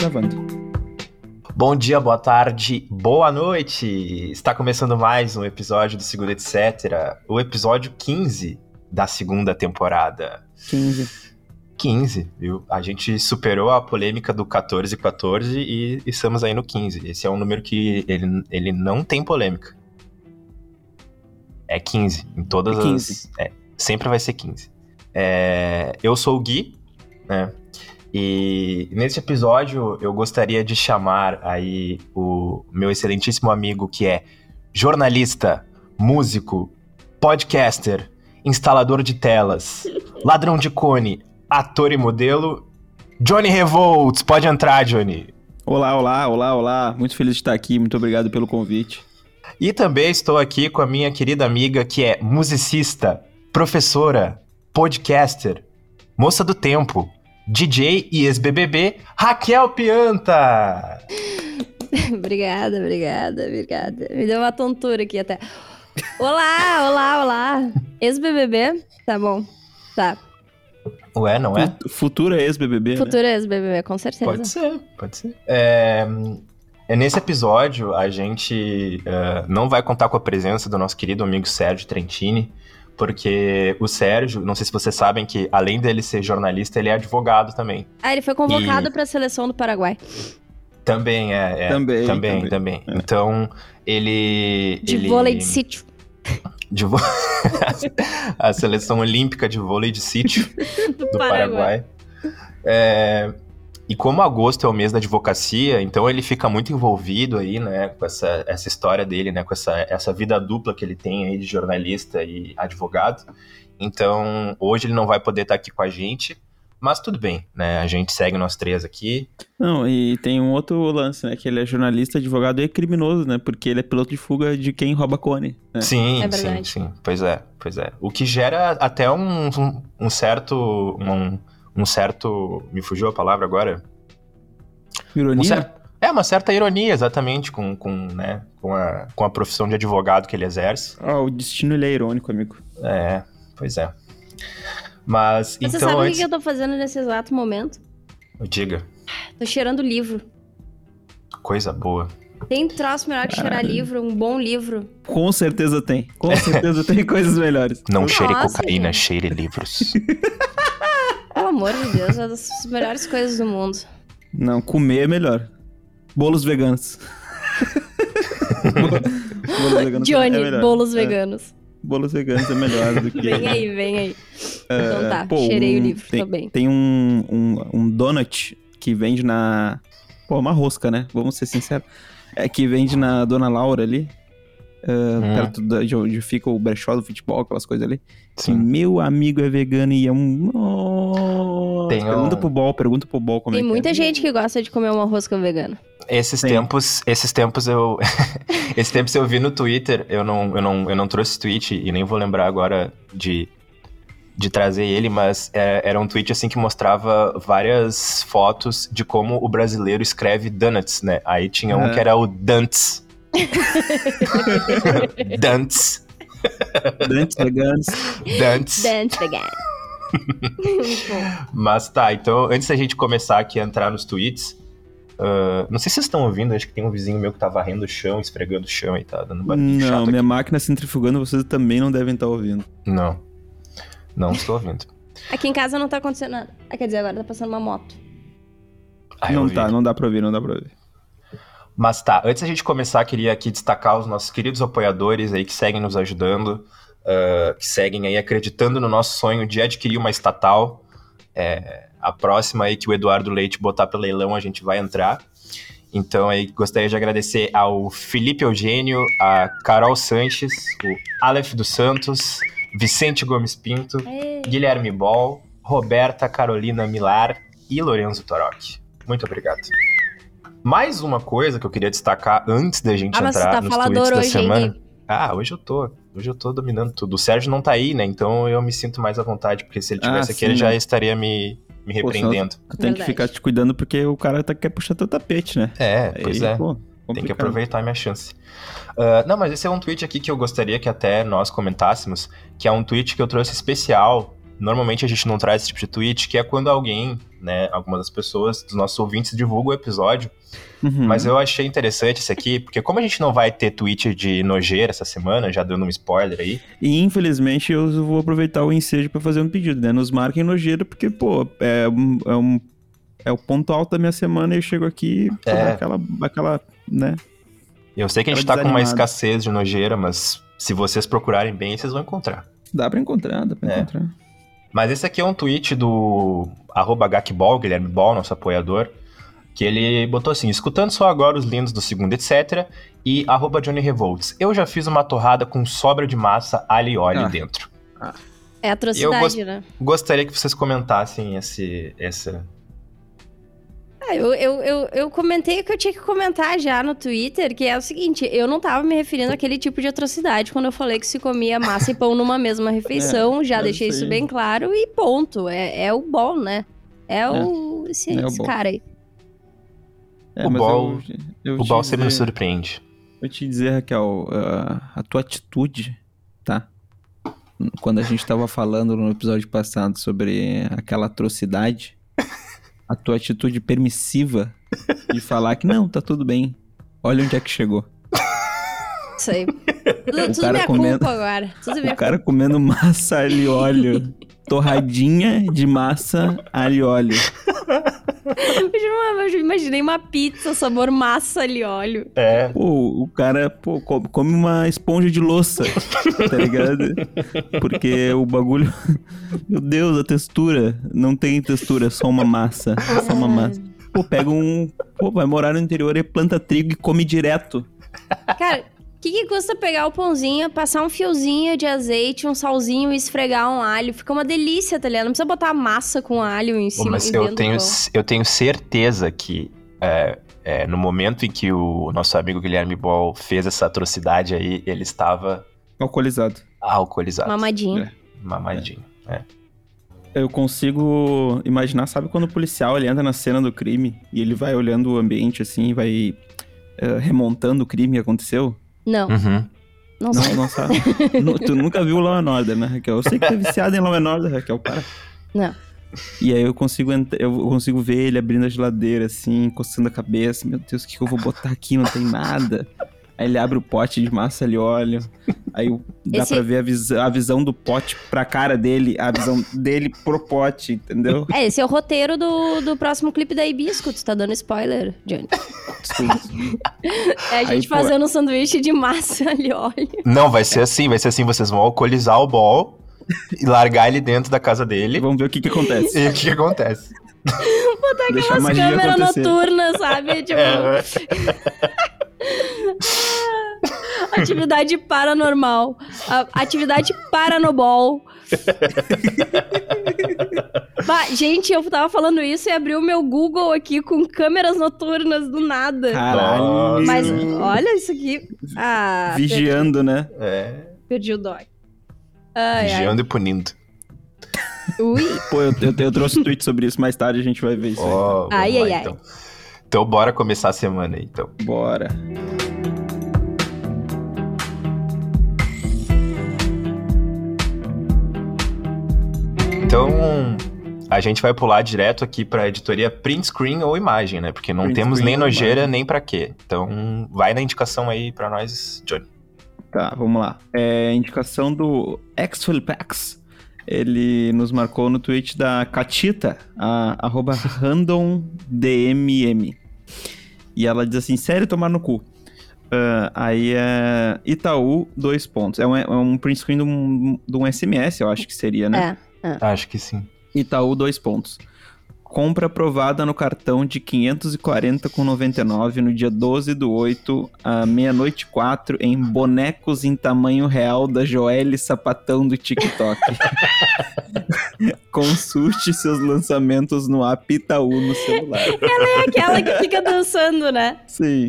gravando. Bom dia, boa tarde, boa noite! Está começando mais um episódio do Segundo Etc., o episódio 15 da segunda temporada. 15, viu? A gente superou a polêmica do 14 e estamos aí no 15. Esse é um número que ele não tem polêmica. É 15, em todas é 15. Sempre vai ser 15. Eu sou o Gui, né? E nesse episódio eu gostaria de chamar aí o meu excelentíssimo amigo que é jornalista, músico, podcaster, instalador de telas, ladrão de cone, ator e modelo, Johnny Revolts. Pode entrar, Johnny. Olá. Muito feliz de estar aqui, muito obrigado pelo convite. E também estou aqui com a minha querida amiga que é musicista, professora, podcaster, moça do tempo, DJ e ex-BBB, Raquel Pianta! Obrigada. Me deu uma tontura aqui até. Olá. Ex-BBB? Tá bom. Tá. Ué, não é? Futura ex-BBB, Futura ex-BBB, com certeza. Pode ser. Nesse episódio, a gente não vai contar com a presença do nosso querido amigo Sérgio Trentini, porque o Sérgio, não sei se vocês sabem que, além dele ser jornalista, ele é advogado também. Ah, ele foi convocado para a seleção do Paraguai. Também. Então, ele... vôlei de sítio. A seleção olímpica de vôlei de sítio do Paraguai. E como agosto é o mês da advocacia, então ele fica muito envolvido aí, né, com essa história dele, né, com essa vida dupla que ele tem aí de jornalista e advogado. Então, hoje ele não vai poder estar aqui com a gente, mas tudo bem, né, a gente segue nós três aqui. Não, e tem um outro lance, né, que ele é jornalista, advogado e criminoso, né, porque ele é piloto de fuga de quem rouba cone. Né? Sim, pois é. O que gera até um certo... Me fugiu a palavra agora? Ironia? Uma certa ironia, exatamente, com a profissão de advogado que ele exerce. O destino, ele é irônico, amigo. Pois é. Mas, então... Você sabe o que eu tô fazendo nesse exato momento? Diga. Tô cheirando livro. Coisa boa. Tem troço melhor que cheirar livro, um bom livro. Com certeza tem coisas melhores. Não cheire cocaína, gente. Cheire livros. Pelo amor de Deus, é uma das melhores coisas do mundo. Não, comer é melhor. Bolos veganos. Bolos veganos. Johnny, é bolos veganos. Bolos veganos é melhor do que... Vem aí. Então tá, cheirei o livro, tô bem. Tem um donut que vende na... uma rosca, né? Vamos ser sinceros. Que vende na Dona Laura ali. Perto de onde fica o brechó do futebol, aquelas coisas ali. Sim. Meu amigo é vegano e é um... Pergunta pro Ball como é que é. Tem muita gente que gosta de comer uma rosca vegana. Esses tempos eu vi no Twitter, eu não trouxe tweet e nem vou lembrar agora de trazer ele, mas era um tweet assim que mostrava várias fotos de como o brasileiro escreve donuts, né? Aí tinha um que era o Dantes. Dantes veganos. Mas tá, então antes da gente começar aqui a entrar nos tweets, não sei se vocês estão ouvindo, acho que tem um vizinho meu que tá varrendo o chão, esfregando o chão e tá dando barulho. Não, minha máquina centrifugando, vocês também não devem estar ouvindo. Não estou ouvindo. Aqui em casa não tá acontecendo nada. Quer dizer, agora tá passando uma moto. Não dá pra ouvir. Mas tá, antes da gente começar, queria aqui destacar os nossos queridos apoiadores aí que seguem nos ajudando, que seguem aí acreditando no nosso sonho de adquirir uma estatal. A próxima aí que o Eduardo Leite botar para leilão, a gente vai entrar. Então aí gostaria de agradecer ao Felipe Eugênio, a Carol Sanches, o Aleph dos Santos, Vicente Gomes Pinto, Guilherme Ball, Roberta Carolina Milar e Lorenzo Torocchi. Muito obrigado. Mais uma coisa que eu queria destacar antes da gente entrar nos tweets da semana. Hein? Hoje eu tô dominando tudo. O Sérgio não tá aí, né? Então eu me sinto mais à vontade, porque se ele tivesse aqui, ele já estaria me repreendendo. Eu tenho que ficar te cuidando, porque o cara quer puxar teu tapete, né? Pois é. Pô, tem que aproveitar a minha chance. Mas esse é um tweet aqui que eu gostaria que até nós comentássemos, que é um tweet que eu trouxe especial. Normalmente a gente não traz esse tipo de tweet, que é quando alguém né, algumas das pessoas, dos nossos ouvintes, divulgam o episódio. Uhum. Mas eu achei interessante esse aqui, porque como a gente não vai ter tweet de nojeira essa semana, já dando um spoiler aí... E infelizmente eu vou aproveitar o ensejo para fazer um pedido, né? Nos marquem nojeira, porque, pô, é o ponto alto da minha semana e eu chego aqui e aquela, né... Eu sei que a gente tá com uma escassez de nojeira, mas se vocês procurarem bem, vocês vão encontrar. Dá pra encontrar. Mas esse aqui é um tweet do @gacball, Guilherme Ball, nosso apoiador, que ele botou assim: escutando só agora os lindos do Segundo Etc. e @Johnny Revolts. Eu já fiz uma torrada com sobra de massa, alho e óleo dentro. É atrocidade, né? Gostaria que vocês comentassem essa... Eu comentei o que eu tinha que comentar já no Twitter, que é o seguinte: eu não tava me referindo àquele tipo de atrocidade quando eu falei que se comia massa e pão numa mesma refeição, já deixei isso bem claro e ponto, é o bom, né? Esse cara aí. O Ball sempre me surpreende. Eu te dizer, Raquel, a tua atitude, tá? Quando a gente tava falando no episódio passado sobre aquela atrocidade... A tua atitude permissiva de falar que não, tá tudo bem. Olha onde é que chegou. Isso aí. Tudo minha culpa agora. O cara comendo massa, alho e óleo. Torradinha de massa, alho e óleo. Eu imaginei uma pizza sabor massa, alho e óleo. É. Pô, o cara come uma esponja de louça, tá ligado? Porque o bagulho... Meu Deus, a textura. Não tem textura, é só uma massa. Pô, pega vai morar no interior e planta trigo e come direto. Cara, o que custa pegar o pãozinho, passar um fiozinho de azeite, um salzinho e esfregar um alho? Fica uma delícia, tá ligado? Não precisa botar massa com alho em cima. Mas eu tenho certeza que no momento em que o nosso amigo Guilherme Ball fez essa atrocidade aí, ele estava... Alcoolizado. Mamadinho. Eu consigo imaginar, sabe quando o policial ele entra na cena do crime e ele vai olhando o ambiente assim, vai remontando o crime que aconteceu? Não. Uhum. Não sabe. Tu nunca viu Law & Order, né, Raquel? Eu sei que tá viciado em Law & Order, Raquel, para. Não. E aí eu consigo ver ele abrindo a geladeira, assim, encostando a cabeça. Meu Deus, o que eu vou botar aqui? Não tem nada. Aí ele abre o pote de massa, alho e óleo. Aí dá pra ver a visão do pote pra cara dele, a visão dele pro pote, entendeu? Esse é o roteiro do próximo clipe da Hibisco. Tu tá dando spoiler, Johnny. É a gente fazendo um sanduíche de massa, alho e óleo. Não, vai ser assim. Vocês vão alcoolizar o Ball e largar ele dentro da casa dele. Vamos ver o que acontece. E o que acontece. Botar aquelas câmeras noturnas, sabe? Tipo... Atividade paranormal. Atividade paranobol. Bah, gente, eu tava falando isso e abri o meu Google aqui com câmeras noturnas do nada. Caralho. Mas olha isso aqui. Vigiando, perdi. Né? Perdi o dog. Vigiando e punindo. Ui. Pô, eu trouxe um tweet sobre isso mais tarde, a gente vai ver isso aí. Então. Ai. Então bora começar a semana aí, então. Bora. Então, a gente vai pular direto aqui pra editoria print screen ou imagem, né? Porque não print temos nem nojeira, nem pra quê. Então, vai na indicação aí pra nós, Johnny. Tá, vamos lá. Indicação do X-Felipax. Ele nos marcou no tweet da Catita, @randomdmm. E ela diz assim: sério, tomar no cu. Aí é Itaú, 2 pontos. É um print screen de um SMS, eu acho que seria, né? Acho que sim. Itaú, 2 pontos. Compra aprovada no cartão de 540,99 no dia 12/8, à 00:04, em bonecos em tamanho real da Joelle Sapatão do TikTok. Consulte seus lançamentos no app Itaú no celular. Ela é aquela que fica dançando, né? Sim.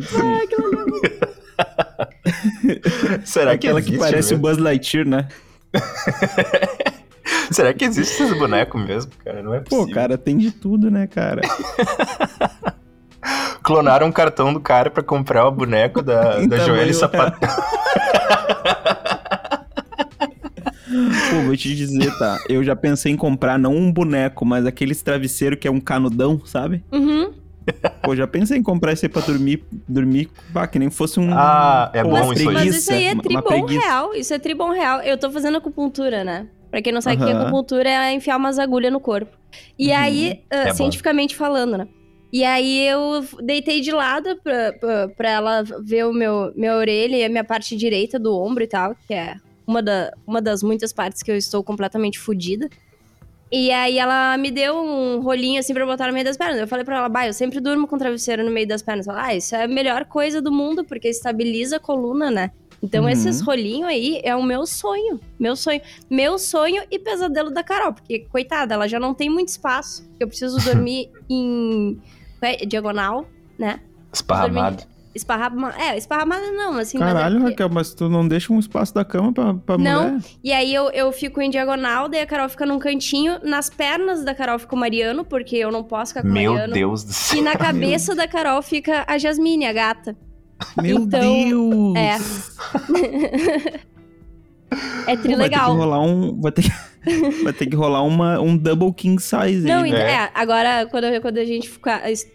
Será que aquela que parece o Buzz Lightyear, né? Será que existe esses bonecos mesmo, cara? Não é possível. Pô, cara, tem de tudo, né, cara? Clonaram um cartão do cara pra comprar o boneco da Joelle Sapatão. Pô, vou te dizer, tá? Eu já pensei em comprar não um boneco, mas aqueles travesseiro que é um canudão, sabe? Uhum. Pô, já pensei em comprar esse aí pra dormir, pá, que nem fosse um... Ah, é bom isso aí. Mas isso aí é tribom real, isso é tribom real. Eu tô fazendo acupuntura, né? Pra quem não sabe o que é acupuntura, é enfiar umas agulhas no corpo. E aí, cientificamente falando, né? E aí eu deitei de lado pra ela ver o minha orelha e a minha parte direita do ombro e tal, que é uma das muitas partes que eu estou completamente fodida. E aí ela me deu um rolinho assim pra botar no meio das pernas. Eu falei pra ela, bah, eu sempre durmo com travesseiro no meio das pernas. Ela, ah, isso é a melhor coisa do mundo, porque estabiliza a coluna, né? Então esses rolinhos aí é o meu sonho, meu sonho. Meu sonho e pesadelo da Carol, porque, coitada, ela já não tem muito espaço. Eu preciso dormir em diagonal, né? Esparramado. Esparramado. É, esparramado não, assim... Caralho, mas é... Raquel, mas tu não deixa um espaço da cama pra mulher? Não, e aí eu fico em diagonal, daí a Carol fica num cantinho, nas pernas da Carol fica o Mariano, porque eu não posso ficar com o Mariano. Meu Deus do céu. E na cabeça da Carol fica a Jasmine, a gata. Meu Deus! É trilegal. Vai ter que rolar um double king size. Não, aí, né? Agora quando a gente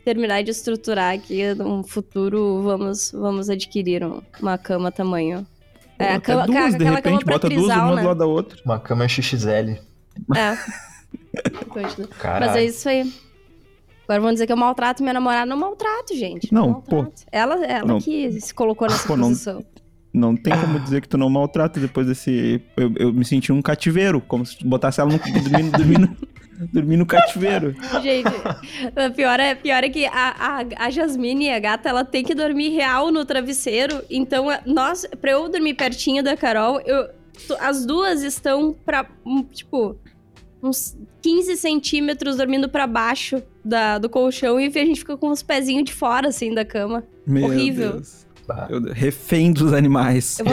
terminar de estruturar aqui no futuro, vamos adquirir uma cama tamanho. É, a cama, duas, de repente, bota duas, uma do lado da outra. Uma cama XXL. Mas é isso aí. Agora vão dizer que eu maltrato minha namorada. Não maltrato, gente. Não, maltrato. Pô. Ela não, que se colocou nessa posição. Não tem como dizer que tu não maltrata depois desse... Eu me senti um cativeiro, como se botasse ela dormindo no cativeiro. Gente, pior é que a Jasmine, a gata, ela tem que dormir real no travesseiro. Então, pra eu dormir pertinho da Carol, as duas estão pra, tipo, uns 15 centímetros dormindo pra baixo do colchão. E a gente fica com os pezinhos de fora, assim, da cama. Meu horrível. Deus. Refém dos animais. Eu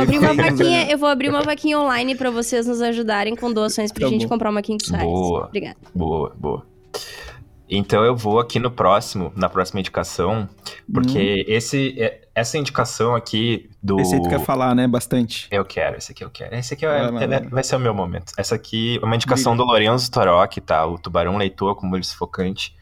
vou abrir uma vaquinha online pra vocês nos ajudarem com doações pra gente comprar uma king size. Boa. Obrigada. Boa. Então eu vou aqui na próxima indicação, porque essa indicação aqui do... Esse aí tu quer falar, né? Bastante. Eu quero, esse aqui eu quero. Esse aqui vai ser o meu momento. Essa aqui é uma indicação do Lorenzo Torocchi, tá? O tubarão leitor com molho sufocante.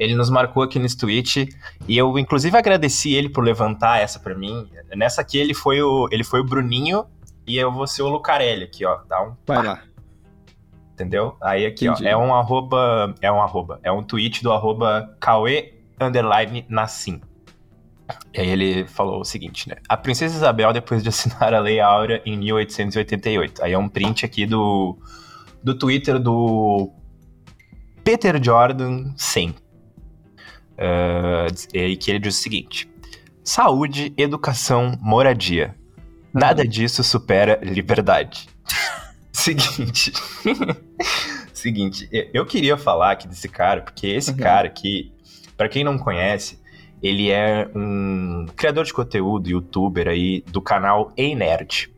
Ele nos marcou aqui nesse tweet, e eu inclusive agradeci ele por levantar essa pra mim. Nessa aqui ele foi o Bruninho, e eu vou ser o Lucarelli aqui, ó. Dá um... Vai lá. Entendeu? Aí aqui, entendi. Ó, é um tweet do @ @Cauê_Nassim. E aí ele falou o seguinte, né? A princesa Isabel, depois de assinar a Lei Áurea em 1888. Aí é um print aqui do Twitter do Peter Jordan 100. E que ele diz o seguinte: saúde, educação, moradia, nada disso supera liberdade. Seguinte, eu queria falar aqui desse cara, porque esse cara aqui, pra quem não conhece, ele é um criador de conteúdo, youtuber aí do canal Ei Nerd,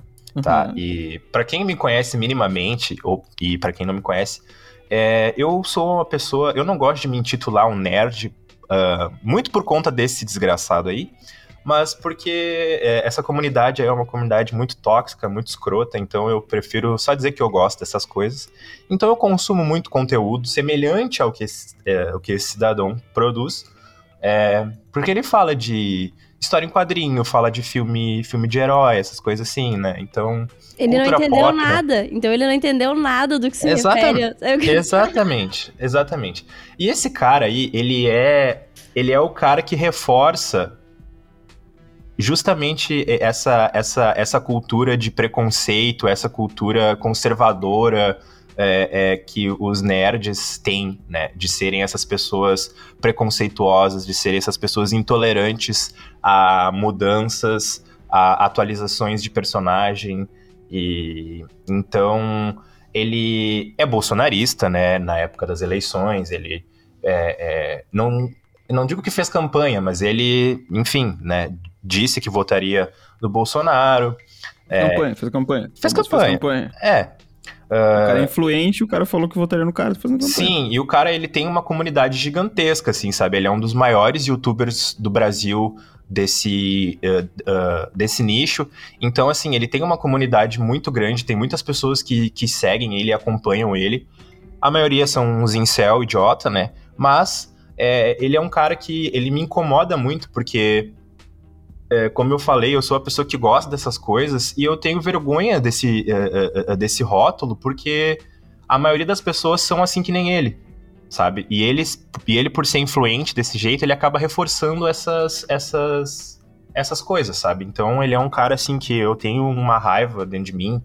tá? E pra quem me conhece minimamente, e pra quem não me conhece, eu sou uma pessoa, eu não gosto de me intitular um nerd, muito por conta desse desgraçado aí, mas porque essa comunidade aí é uma comunidade muito tóxica, muito escrota, então eu prefiro só dizer que eu gosto dessas coisas. Então eu consumo muito conteúdo semelhante ao que esse cidadão produz, porque ele fala de história em quadrinho, fala de filme de herói, essas coisas assim, né? Então... Ele não entendeu nada. Então ele não entendeu nada do que se refere. Exatamente. E esse cara aí, ele é o cara que reforça justamente essa cultura de preconceito, essa cultura conservadora... que os nerds têm, né, de serem essas pessoas preconceituosas, de serem essas pessoas intolerantes a mudanças, a atualizações de personagem. E então ele é bolsonarista, né, na época das eleições, ele não digo que fez campanha, mas ele, enfim, né, disse que votaria no Bolsonaro. Fez campanha. O cara é influente, o cara falou que votaria no cara fazendo campanha. Sim, e o cara ele tem uma comunidade gigantesca, assim, sabe? Ele é um dos maiores youtubers do Brasil desse nicho. Então, assim, ele tem uma comunidade muito grande, tem muitas pessoas que seguem ele, acompanham ele. A maioria são uns incel, idiota, né? Mas ele é um cara que ele me incomoda muito, porque... como eu falei, eu sou a pessoa que gosta dessas coisas e eu tenho vergonha desse rótulo, porque a maioria das pessoas são assim que nem ele, sabe? E ele por ser influente desse jeito, ele acaba reforçando essas coisas, sabe? Então ele é um cara assim que eu tenho uma raiva dentro de mim,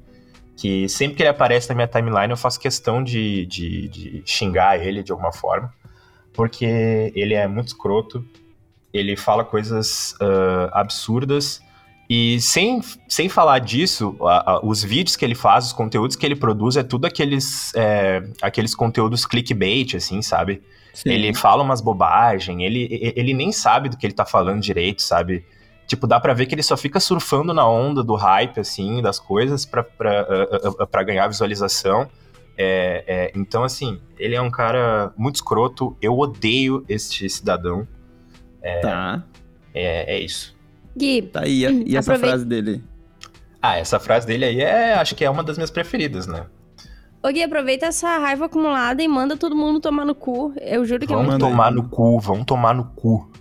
que sempre que ele aparece na minha timeline eu faço questão de xingar ele de alguma forma, porque ele é muito escroto. Ele fala coisas absurdas, e sem falar disso, os vídeos que ele faz, os conteúdos que ele produz, é tudo aqueles conteúdos clickbait, assim, sabe? Sim. Ele fala umas bobagens, ele nem sabe do que ele tá falando direito, sabe? Tipo, dá pra ver que ele só fica surfando na onda do hype, assim, das coisas pra ganhar visualização. Então, assim, ele é um cara muito escroto, eu odeio este cidadão. É isso. Gui, tá aí, e essa frase dele? Essa frase dele aí acho que é uma das minhas preferidas, né? Ô Gui, aproveita essa raiva acumulada e manda todo mundo tomar no cu. Eu juro que é muito... Vão tomar no cu.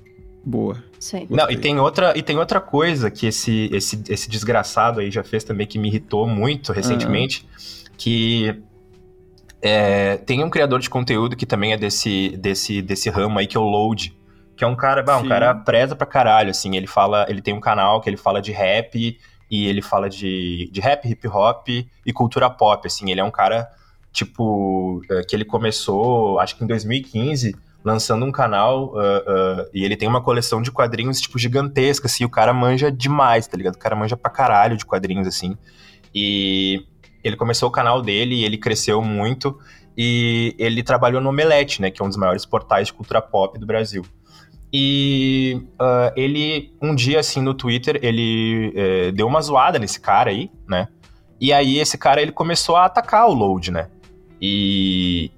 Boa. Sim. Não, e tem outra coisa que esse desgraçado aí já fez também, que me irritou muito recentemente, que... tem um criador de conteúdo que também é desse ramo aí, que é o Load. Que é um cara preza pra caralho, assim, ele tem um canal que ele fala de rap, e ele fala de rap, hip hop e cultura pop, assim, ele é um cara, tipo, que ele começou, acho que em 2015, lançando um canal, e ele tem uma coleção de quadrinhos, tipo, gigantesca, assim, o cara manja demais, tá ligado? O cara manja pra caralho de quadrinhos, assim, e ele começou o canal dele, e ele cresceu muito, e ele trabalhou no Omelete, né, que é um dos maiores portais de cultura pop do Brasil. E ele, um dia, assim, no Twitter, ele deu uma zoada nesse cara aí, né? E aí, esse cara, ele começou a atacar o Load, né? E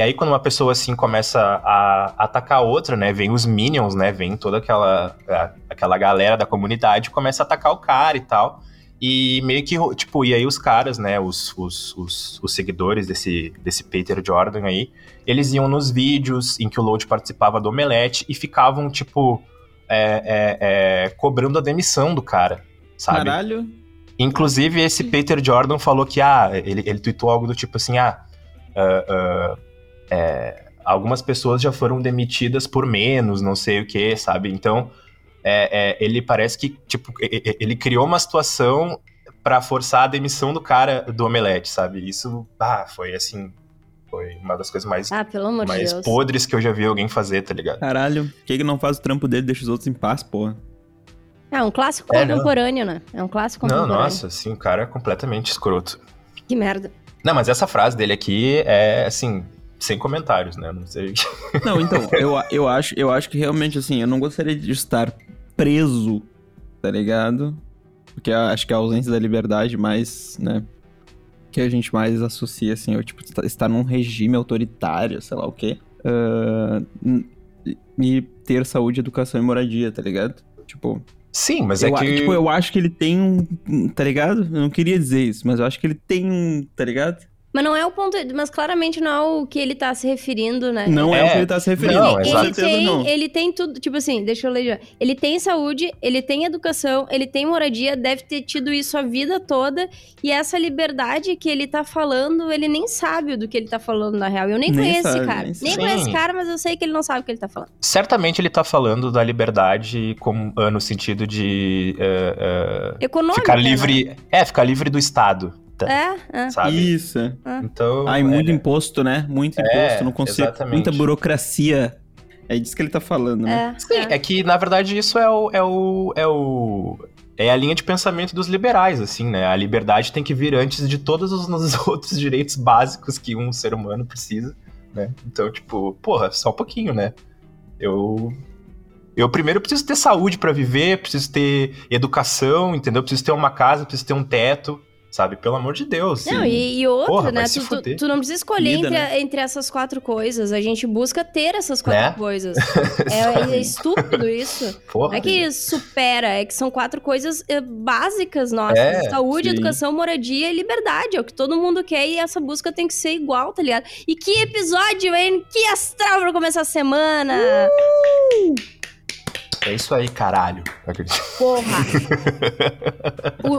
aí, quando uma pessoa, assim, começa a atacar outra, né? Vem os minions, né? Vem toda aquela galera da comunidade, começa a atacar o cara e tal. E meio que, tipo, e aí os caras, né, os seguidores desse Peter Jordan aí, eles iam nos vídeos em que o Load participava do Omelete e ficavam, tipo, cobrando a demissão do cara, sabe? Caralho! Inclusive, esse Peter Jordan falou que, ele tweetou algo do tipo assim, algumas pessoas já foram demitidas por menos, não sei o quê, sabe? Então... ele parece que, tipo, ele criou uma situação pra forçar a demissão do cara do Omelete, sabe? Isso, foi assim, foi uma das coisas mais, mais podres que eu já vi alguém fazer, tá ligado? Caralho, quem não faz o trampo dele, deixa os outros em paz, porra. É um clássico contemporâneo, né? É um clássico contemporâneo. Não, nossa, assim, o cara é completamente escroto. Que merda. Não, mas essa frase dele aqui é, assim... Sem comentários, né? Não sei. Não, então, eu acho que realmente, assim, eu não gostaria de estar preso, tá ligado? Porque acho que a ausência da liberdade mais, né? Que a gente mais associa, assim, eu, tipo, estar num regime autoritário, sei lá o quê. E ter saúde, educação e moradia, tá ligado? Tipo... Sim, mas é que... Tipo, eu acho que ele tem um... Tá ligado? Eu não queria dizer isso, mas eu acho que ele tem um... Tá ligado? Mas não é o ponto... Mas claramente não é o que ele tá se referindo, né? Não é o que ele tá se referindo. Não, ele tem tudo... Tipo assim, deixa eu ler. Ele tem saúde, ele tem educação, ele tem moradia, deve ter tido isso a vida toda. E essa liberdade que ele tá falando, ele nem sabe do que ele tá falando, na real. Eu nem conheço esse cara. Nem conheço esse cara, mas eu sei que ele não sabe o que ele tá falando. Certamente ele tá falando da liberdade como, no sentido de... econômica. Ficar livre... Né? Ficar livre do Estado. Sabe? Isso. Então, muito imposto, né? Muito imposto, não consigo. Muita burocracia. É disso que ele tá falando, né? Sim, é que, na verdade, isso é a linha de pensamento dos liberais, assim, né? A liberdade tem que vir antes de todos os outros direitos básicos que um ser humano precisa, né? Então, tipo, porra, só um pouquinho, né? Eu primeiro preciso ter saúde pra viver, preciso ter educação, entendeu? Preciso ter uma casa, preciso ter um teto. Sabe? Pelo amor de Deus. Não, e outra, porra, né? Tu não precisa escolher comida, entre essas quatro coisas. A gente busca ter essas quatro coisas. É estúpido isso. Porra, não é que supera, é que são quatro coisas básicas nossas. Saúde, educação, moradia e liberdade. É o que todo mundo quer e essa busca tem que ser igual, tá ligado? E que episódio, hein? Que astral pra começar a semana! É isso aí, caralho. Porra!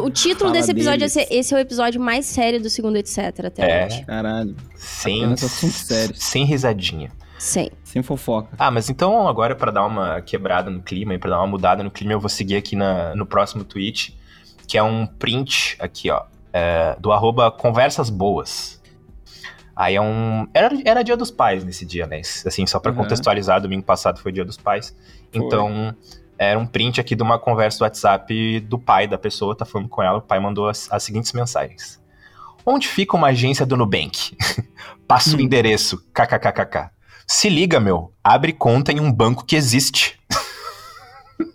O título desse episódio é esse é o episódio mais sério do Segundo Etc. até hoje. Caralho. Sem risadinha. Sem fofoca. Ah, mas então agora pra dar uma quebrada no clima e pra dar uma mudada no clima, eu vou seguir aqui no próximo tweet, que é um print aqui, ó, do @conversasboas. Aí é era Dia dos Pais nesse dia, né? Assim, só pra contextualizar, domingo passado foi Dia dos Pais. Então, era um print aqui de uma conversa do WhatsApp do pai da pessoa, tá falando com ela. O pai mandou as seguintes mensagens. Onde fica uma agência do Nubank? Passa o endereço, kkkk. Se liga, meu, abre conta em um banco que existe.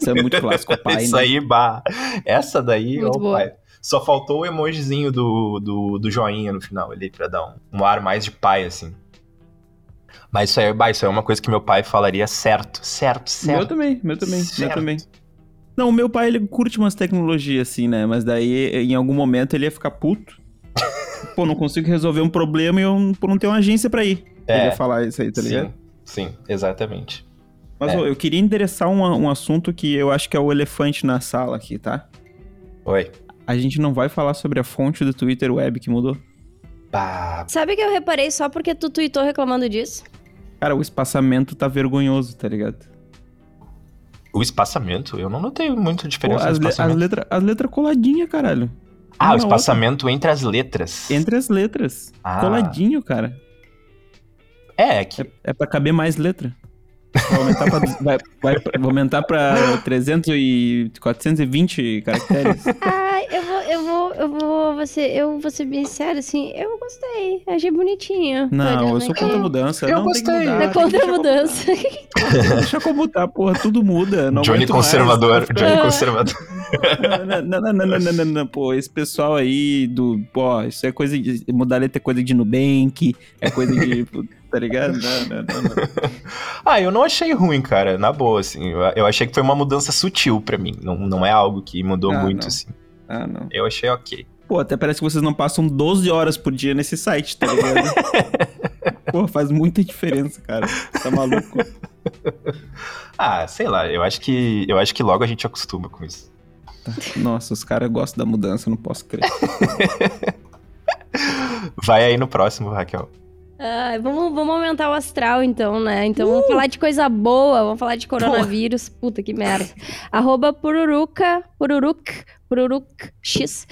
Isso é muito clássico, pai, isso, né? Aí, bah. Essa daí, muito boa. Pai. Só faltou o emojizinho do joinha no final ali, pra dar um ar mais de pai, assim. Mas isso aí é uma coisa que meu pai falaria certo. Meu também. Não, o meu pai, ele curte umas tecnologias, assim, né? Mas daí, em algum momento, ele ia ficar puto. Pô, não consigo resolver um problema e eu não tenho uma agência pra ir. Ele ia falar isso aí, tá ligado? Sim, exatamente. Mas eu queria endereçar um assunto que eu acho que é o elefante na sala aqui, tá? Oi. A gente não vai falar sobre a fonte do Twitter Web que mudou? Sabe que eu reparei só porque tu tweetou reclamando disso? Cara, o espaçamento tá vergonhoso, tá ligado? O espaçamento? Eu não notei muita diferença no espaçamento. As letras coladinhas, caralho. O espaçamento entre as letras. Entre as letras. Coladinho, cara. É pra caber mais letra. Vai aumentar pra 420 caracteres. Eu vou ser bem sério, assim, eu gostei, achei bonitinho. Não, eu sou contra a mudança. Eu gostei. É contra a mudança. Deixa como tá, porra, tudo muda. Johnny conservador. Não, pô, esse pessoal aí pô, isso é coisa de... Mudar letra é coisa de Nubank, é coisa de... Tá ligado? Não. Eu não achei ruim, cara, na boa, assim. Eu achei que foi uma mudança sutil pra mim, não é algo que mudou muito, não. Assim. Não. Eu achei ok. Pô, até parece que vocês não passam 12 horas por dia nesse site, tá ligado? Pô, faz muita diferença, cara. Tá maluco? Sei lá, eu acho que logo a gente acostuma com isso. Nossa, os caras gostam da mudança, não posso crer. Vai aí no próximo, Raquel. Vamos aumentar o astral, então, né? Então vamos falar de coisa boa, vamos falar de coronavírus. Puta que merda. @Pururuca, X,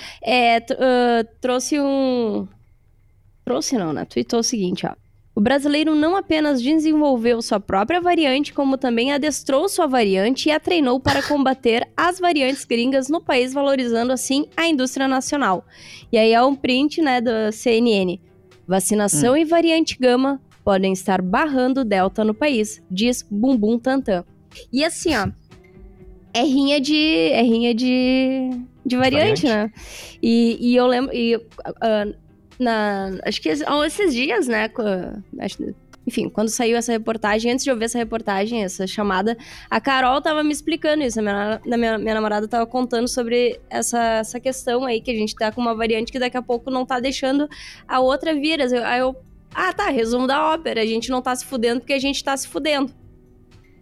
tweetou o seguinte, ó. O brasileiro não apenas desenvolveu sua própria variante, como também adestrou sua variante e a treinou para combater as variantes gringas no país, valorizando, assim, a indústria nacional. E aí é um print, né, da CNN. Vacinação e variante gama podem estar barrando o delta no país, diz Bumbum Tantan. E assim, ó, é rinha de variante, né? E eu lembro, acho que esses dias, né, enfim, quando saiu essa reportagem, antes de eu ver essa reportagem, essa chamada, a Carol tava me explicando isso, minha namorada tava contando sobre essa questão aí, que a gente tá com uma variante que daqui a pouco não tá deixando a outra vir. Resumo da ópera, a gente não tá se fudendo porque a gente tá se fudendo.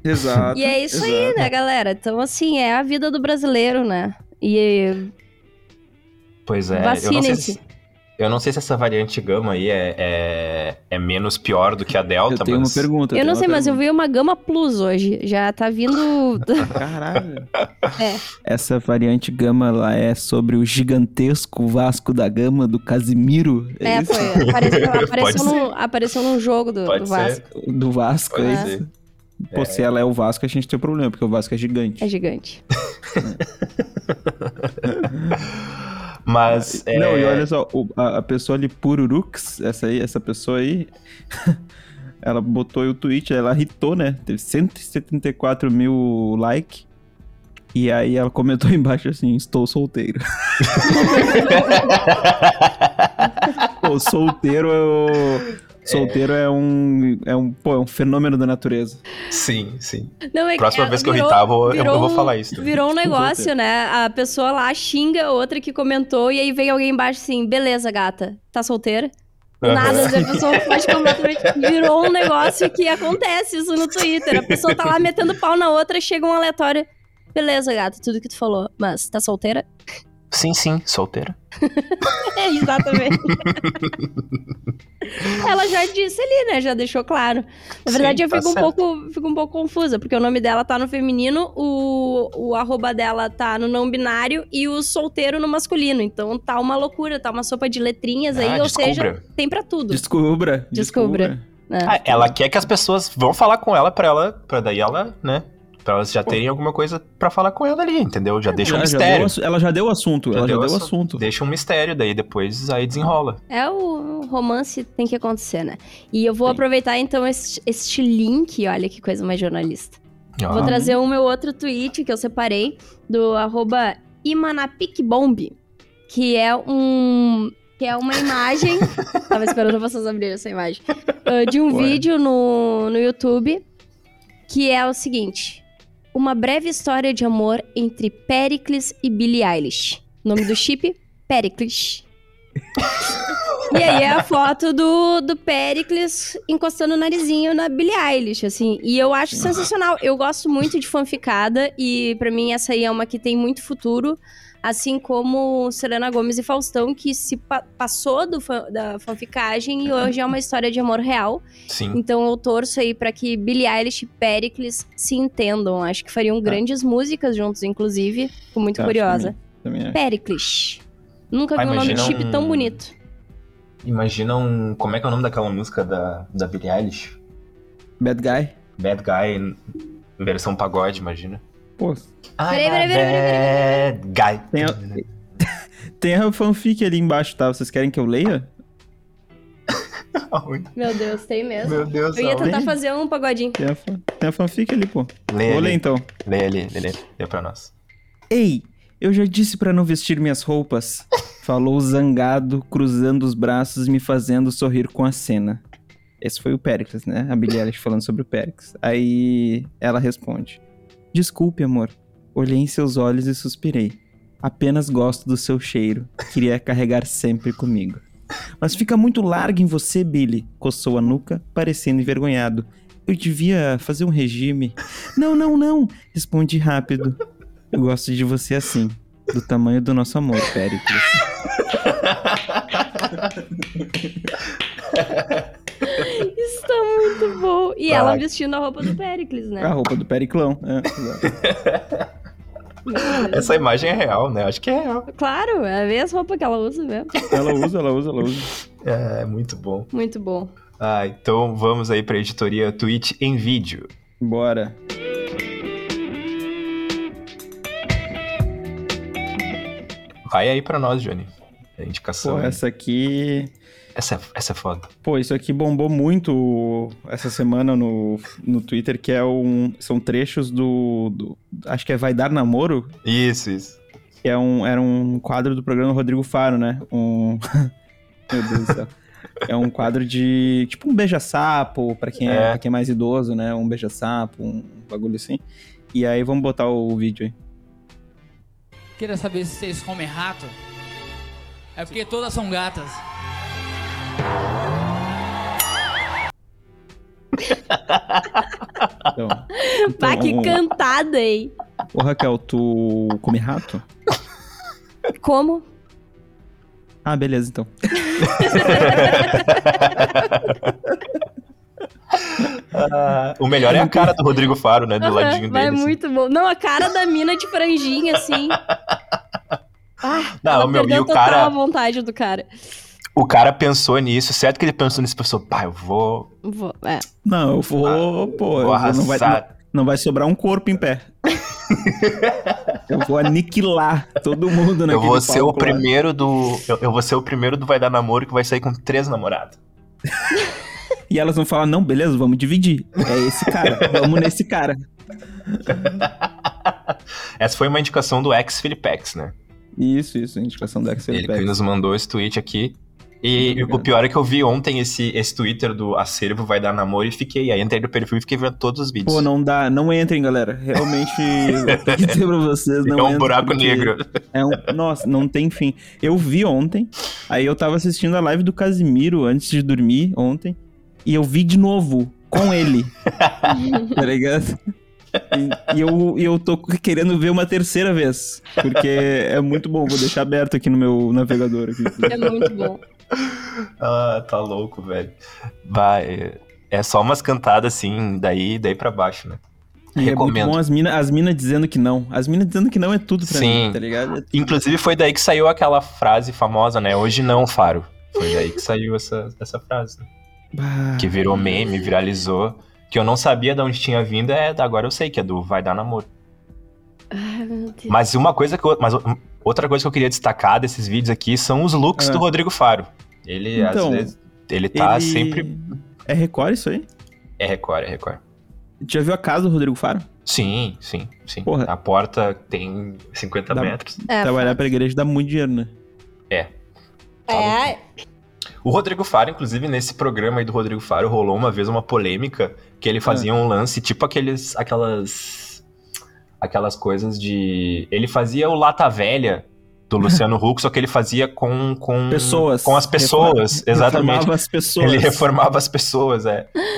Exato. E é isso aí, né, galera? Então, assim, é a vida do brasileiro, né? E... Pois é. Vacinem-se. Eu não sei se essa variante gama aí é menos pior do que a delta, mas... Eu vi uma gama plus hoje, já tá vindo... Caralho. Essa variante gama lá é sobre o gigantesco Vasco da Gama do Casimiro? Isso? Apareceu num jogo do Vasco. Do Vasco, é isso? Pô, se ela é o Vasco, a gente tem problema, porque o Vasco é gigante. É gigante. Mas... Não, e olha só, a pessoa ali, Pururux, essa pessoa aí, ela botou aí o tweet, ela hitou, né? Teve 174 mil likes. E aí ela comentou embaixo assim, estou solteiro. Pô, solteiro é um fenômeno da natureza. Sim, sim. Não, é, próxima vez que eu irritar, eu vou falar isso. Também. Virou um negócio, né? A pessoa lá xinga a outra que comentou e aí vem alguém embaixo assim, beleza, gata, tá solteira? Nada, a pessoa faz completamente... Virou um negócio que acontece isso no Twitter. A pessoa tá lá metendo pau na outra, chega um aleatório... Beleza, gato, tudo que tu falou, mas tá solteira? Sim, sim, solteira. É, exatamente. Ela já disse ali, né? Já deixou claro. Na verdade, sim, eu fico um pouco confusa, porque o nome dela tá no feminino, o arroba dela tá no não binário e o solteiro no masculino. Então tá uma loucura, tá uma sopa de letrinhas aí, ou seja, tem pra tudo. Descubra. Né? Ah, ela quer que as pessoas vão falar com ela pra daí ela, né? Pra elas já terem alguma coisa pra falar com ela ali, entendeu? Já deixa um mistério. Ela já deu o assunto. Deixa um mistério, daí depois aí desenrola. É, o romance tem que acontecer, né? E eu vou aproveitar então este link, olha que coisa mais jornalista. Ah. Vou trazer o meu outro tweet que eu separei, do @imanapicbomb, que é uma imagem... Tava esperando vocês abrirem essa imagem. De um vídeo no YouTube, que é o seguinte... Uma breve história de amor entre Pericles e Billie Eilish. Nome do chip? Pericles. E aí é a foto do Pericles encostando o narizinho na Billie Eilish, assim. E eu acho sensacional. Eu gosto muito de fanficada e pra mim essa aí é uma que tem muito futuro. Assim como Selena Gomez e Faustão, que se passou da fanficagem e hoje é uma história de amor real. Sim. Então eu torço aí pra que Billie Eilish e Pericles se entendam. Acho que fariam grandes músicas juntos, inclusive. Fico muito curiosa. Também é. Pericles. Nunca vi um nome de chip tão bonito. Imagina um... Como é que é o nome daquela música da Billie Eilish? Bad Guy. Bad Guy, versão pagode, imagina. Pô. Peraí. Tem a fanfic ali embaixo, tá? Vocês querem que eu leia? Meu Deus, tem mesmo. Meu Deus, eu ia tentar fazer um pagodinho. Tem a fanfic ali, pô. Vou ler então. Lê ali. Lê pra nós. Ei, eu já disse pra não vestir minhas roupas. Falou zangado, cruzando os braços e me fazendo sorrir com a cena. Esse foi o Pericles, né? A Billie Eilish falando sobre o Pericles. Aí ela responde. Desculpe, amor. Olhei em seus olhos e suspirei. Apenas gosto do seu cheiro. Queria carregar sempre comigo. Mas fica muito largo em você, Billie. Coçou a nuca, parecendo envergonhado. Eu devia fazer um regime. Não. Respondi rápido. Eu gosto de você assim. Do tamanho do nosso amor, Pericles. Está muito bom. E ela vestindo a roupa do Pericles, né? A roupa do Periclão. Essa imagem é real, né? Acho que é real. Claro, é a mesma roupa que ela usa mesmo. Ela usa. É, muito bom. Muito bom. Ah, então vamos aí pra editoria Twitch em vídeo. Bora. Vai aí pra nós, Johnny. A indicação. Pô, essa aqui... Essa é foda. Pô, isso aqui bombou muito essa semana no Twitter, que são trechos do... Acho que é Vai Dar Namoro? Isso. Que era um quadro do programa Rodrigo Faro, né? Meu Deus do céu. É um quadro de... Tipo um beija-sapo, pra quem é mais idoso, né? Um beija-sapo, um bagulho assim. E aí, vamos botar o vídeo aí. Queria saber se vocês comem rato? É porque todas são gatas. Então, que cantada, hein? Ô Raquel, tu come rato? Como? Ah, beleza, então. O melhor é a cara do Rodrigo Faro, né? Do ladinho dele. É muito bom. Não, a cara da mina de franjinha, assim. Ah, não, meu, e o cara... a vontade do cara. O cara pensou nisso, certo que ele pensou nisso e pensou, pá, eu vou... Não, eu vou, vou arrasar. Não vai sobrar um corpo em pé. Eu vou aniquilar todo mundo naquele Eu vou ser o primeiro do Vai Dar Namoro que vai sair com 3 namorados. E elas vão falar, não, beleza, vamos dividir. É esse cara, vamos nesse cara. Essa foi uma indicação do X-Felipax, né? Isso, indicação do X-Felipax. Ele nos mandou esse tweet aqui. E o pior é que eu vi ontem esse Twitter do Acervo Vai Dar Namoro e fiquei, aí entrei no perfil e fiquei vendo todos os vídeos. Pô, não dá, não entrem, galera. Realmente, eu tenho que dizer pra vocês, não entrem. É um buraco negro. Nossa, não tem fim. Eu vi ontem, aí eu tava assistindo a live do Casimiro antes de dormir ontem, e eu vi de novo, com ele. Tá ligado? E eu tô querendo ver uma terceira vez, porque é muito bom. Vou deixar aberto aqui no meu navegador aqui. É muito bom. Ah, tá louco, velho. Vai, é só umas cantadas assim, daí pra baixo, né? E recomendo. É muito bom as mina dizendo que não. As minas dizendo que não é tudo pra mim, tá ligado? É tudo. Inclusive foi daí que saiu aquela frase famosa, né? Hoje não, Faro. Foi daí que saiu essa frase, né? Que virou meme, viralizou. Que eu não sabia de onde tinha vindo, agora eu sei que é do Vai Dar Namoro. Ai, meu Deus. Mas outra coisa que eu queria destacar desses vídeos aqui são os looks do Rodrigo Faro. Ele, então, às vezes, ele tá sempre... É Record isso aí? É Record. Já viu a casa do Rodrigo Faro? Sim. Porra. A porta tem 50 metros. Trabalhar pra igreja dá muito dinheiro, né? O Rodrigo Faro, inclusive, nesse programa aí do Rodrigo Faro, rolou uma vez uma polêmica que ele fazia um lance, tipo aquelas coisas de... Ele fazia o Lata Velha do Luciano Huck, só que ele fazia com as pessoas, exatamente. Reformava as pessoas. Ele reformava as pessoas,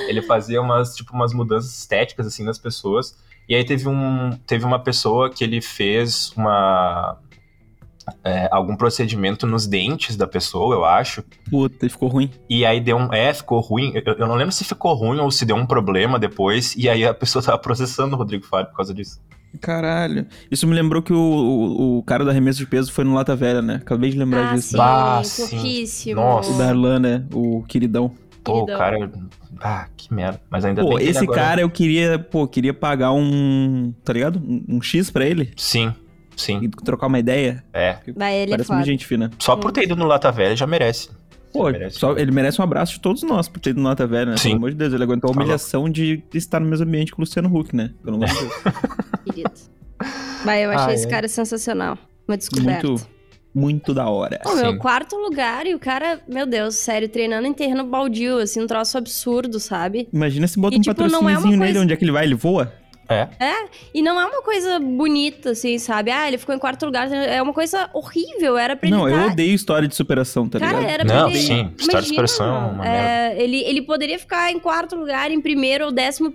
Ele fazia umas mudanças estéticas, assim, nas pessoas. E aí teve uma pessoa que ele fez algum procedimento nos dentes da pessoa, eu acho. Puta, ficou ruim. E aí deu ficou ruim. Eu não lembro se ficou ruim ou se deu um problema depois. E aí a pessoa tava processando o Rodrigo Faro por causa disso. Caralho. Isso me lembrou que o cara do arremesso de peso foi no Lata Velha, né? Acabei de lembrar disso. Sim. Nossa. O Darlan, né? O queridão. Pô, o cara... Ah, que merda. Mas ainda bem que esse agora... cara eu queria pagar um... Tá ligado? Um X pra ele. Sim. E trocar uma ideia. Vai, ele parece muito gente fina. Só por ter ido no Lata Velha, já merece. Pô, ele merece um abraço de todos nós por ter ido no Lata Velha, né? Sim. Pelo amor de Deus, ele aguentou a humilhação de estar no mesmo ambiente que o Luciano Huck, né? Pelo amor de Deus. Querido. Vai, eu achei esse cara sensacional. Uma descoberta. Muito da hora. Pô, meu quarto lugar e o cara, meu Deus, sério, treinando em terreno baldio, assim, um troço absurdo, sabe? Imagina se bota um patrocíniozinho nele, onde é que ele vai? Ele voa? E não é uma coisa bonita, assim, sabe? Ah, ele ficou em quarto lugar, é uma coisa horrível, era pra ele eu odeio história de superação, tá ligado? Cara, era pra ele... Imagina, história de superação, uma merda. Ele poderia ficar em quarto lugar, em primeiro ou 11º,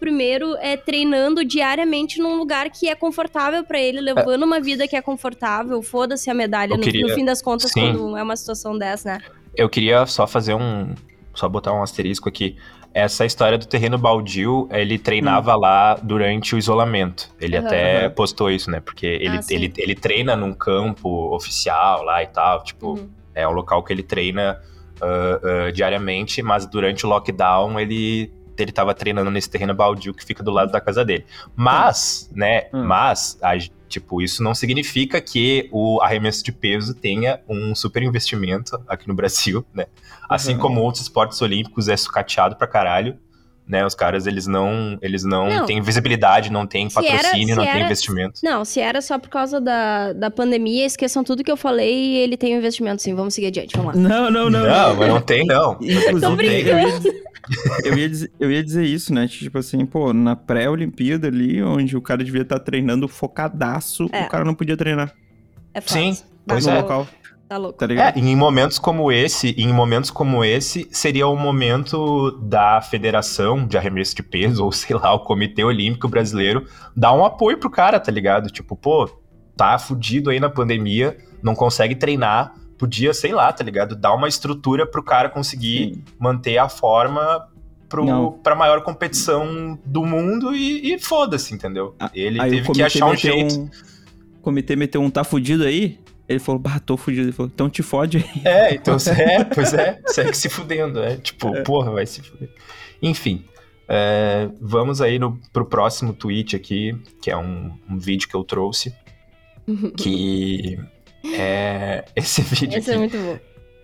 treinando diariamente num lugar que é confortável pra ele, levando uma vida que é confortável, foda-se a medalha, no fim das contas, quando é uma situação dessa, né? Eu queria só fazer só botar um asterisco aqui. Essa história do terreno baldio, ele treinava lá durante o isolamento. Ele até postou isso, né? Porque ele treina num campo oficial lá e tal. Tipo, é um local que ele treina diariamente, mas durante o lockdown ele tava treinando nesse terreno baldio que fica do lado da casa dele. Mas, tipo, isso não significa que o arremesso de peso tenha um super investimento aqui no Brasil, né? Assim como outros esportes olímpicos é sucateado pra caralho, né? Os caras, eles não têm visibilidade, não têm patrocínio, não têm investimento. Não, se era só por causa da pandemia, esqueçam tudo que eu falei e ele tem um investimento, sim. Vamos seguir adiante, vamos lá. Não tem. Tô brincando. Eu ia dizer isso, né? Tipo assim, pô, na pré-Olimpíada ali, onde o cara devia estar treinando focadaço, o cara não podia treinar. É fácil. Sim, pois é. Local. Tá louco. Tá ligado? Em momentos como esse, seria o momento da Federação de Arremesso de Peso, ou sei lá, o Comitê Olímpico Brasileiro, dar um apoio pro cara, tá ligado? Tipo, pô, tá fudido aí na pandemia, não consegue treinar, podia, sei lá, tá ligado? Dar uma estrutura pro cara conseguir manter a forma pra maior competição do mundo e foda-se, entendeu? Ele teve que achar um jeito. O comitê meteu um tá fudido aí? Ele falou, tô fudido. Ele falou, então te fode aí. Segue se fudendo. Porra, vai se fuder. Enfim, vamos aí pro próximo tweet aqui, que é um vídeo que eu trouxe, que... esse vídeo aqui é muito bom.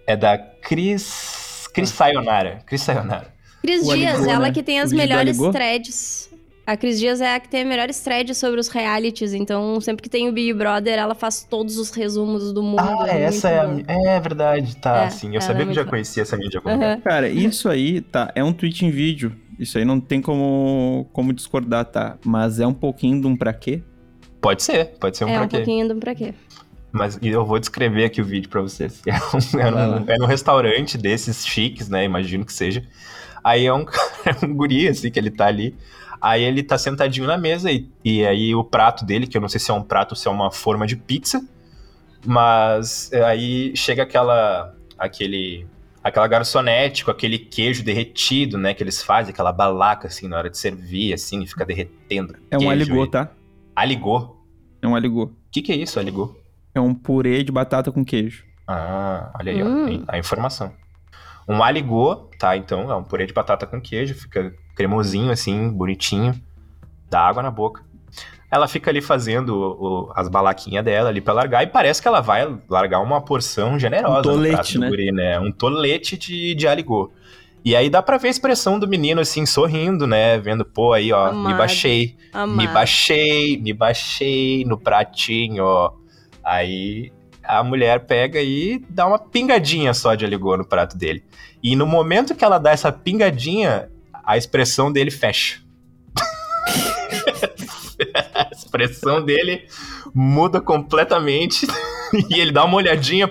É da Cris Sayonara. Cris Dias, ela que tem as melhores threads. A Cris Dias é a que tem a melhor thread sobre os realities, então sempre que tem o Big Brother, ela faz todos os resumos do mundo. Ah, essa é a... É verdade, tá, sim. Eu sabia que já conhecia essa mídia. Uhum. Cara, isso aí, tá, é um tweet em vídeo. Isso aí não tem como discordar, tá? Mas é um pouquinho de um pra quê? Pode ser um pra quê. É um pouquinho de um pra quê. Mas eu vou descrever aqui o vídeo pra vocês. É num restaurante desses chiques, né? Imagino que seja. Aí é um guri, assim, que ele tá ali. Aí ele tá sentadinho na mesa e aí o prato dele, que eu não sei se é um prato ou se é uma forma de pizza, mas aí chega aquela garçonete com aquele queijo derretido, né, que eles fazem, aquela balaca, assim, na hora de servir, assim, fica derretendo. É um aligô, tá? Aligô? É um aligô. O que é isso, aligô? É um purê de batata com queijo. Ah, olha aí, ó, a informação. Um aligô, tá, então, é um purê de batata com queijo, fica cremosinho, assim, bonitinho, dá água na boca. Ela fica ali fazendo as balaquinhas dela ali pra largar, e parece que ela vai largar uma porção generosa. Um tolete, né? Guri, né? Um tolete de aligô. E aí dá pra ver a expressão do menino, assim, sorrindo, né? Vendo, pô, aí, ó, amado. Me baixei no pratinho, ó. Aí... A mulher pega e dá uma pingadinha só de aligô no prato dele. E no momento que ela dá essa pingadinha, a expressão dele fecha. A expressão dele muda completamente. E ele dá uma olhadinha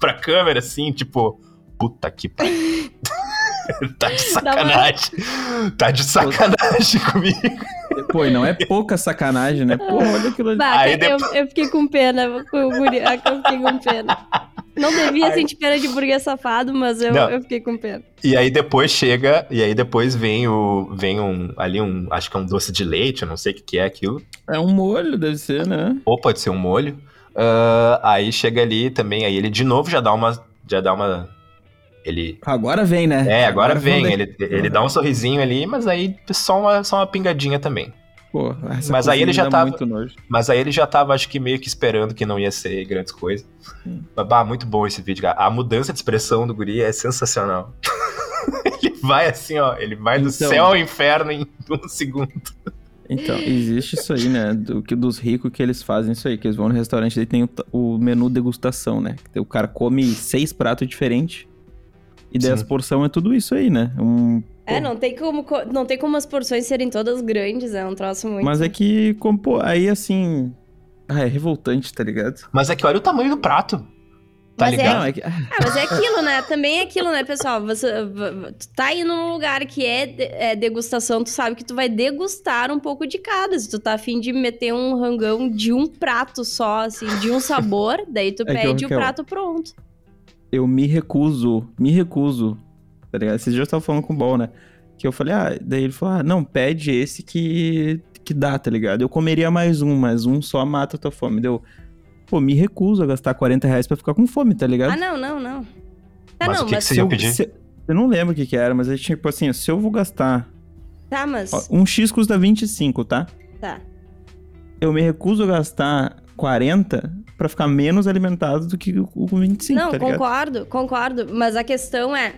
pra câmera, assim, tipo... Puta que pariu. Tá de sacanagem. Tá de sacanagem comigo. Pô, e não é pouca sacanagem, né? Pô, olha aquilo ali. Bah, eu fiquei com pena. Não devia sentir pena de burguês safado, mas eu fiquei com pena. E aí depois chega, vem acho que é um doce de leite, eu não sei o que é aquilo. É um molho, deve ser, né? Ou pode ser um molho. Aí chega ali também, aí ele de novo já dá uma... Ele... Agora vem, né? É, agora vem. Ele dá um sorrisinho ali, mas aí só uma pingadinha também. Pô, essa mas aí ele já tava. Muito nojo. Mas aí ele já tava, acho que meio que esperando que não ia ser grandes coisas. Bah, muito bom esse vídeo, cara. A mudança de expressão do guri é sensacional. Ele vai assim, ó. Ele vai do céu ao inferno em um segundo. Então, existe isso aí, né? Dos ricos que eles fazem isso aí, que eles vão no restaurante e tem o menu degustação, né? O cara come 6 pratos diferentes. E 10 porções é tudo isso aí, né? Não tem como as porções serem todas grandes, é um troço muito... Mas é que, aí assim... Ah, é revoltante, tá ligado? Mas é que olha o tamanho do prato, tá ligado? Mas é aquilo, né? Também é aquilo, né, pessoal? Tu tá indo num lugar que é degustação, tu sabe que tu vai degustar um pouco de cada. Se tu tá afim de meter um rangão de um prato só, assim, de um sabor, daí tu pede o prato pronto. Eu me recuso, tá ligado? Esses dias eu tava falando com o Ball, né? Que eu falei, daí ele falou, não, pede esse que dá, tá ligado? Eu comeria mais um, mas um só mata a tua fome. Deu, pô, me recuso a gastar R$40 pra ficar com fome, tá ligado? Ah, não. Tá, mas não, o que você ia pedir? Eu não lembro o que era, mas é tipo assim, se eu vou gastar... Tá, mas... Ó, um X custa 25, tá? Tá. Eu me recuso a gastar 40... pra ficar menos alimentado do que o 25, tá ligado? Não, concordo. Mas a questão é,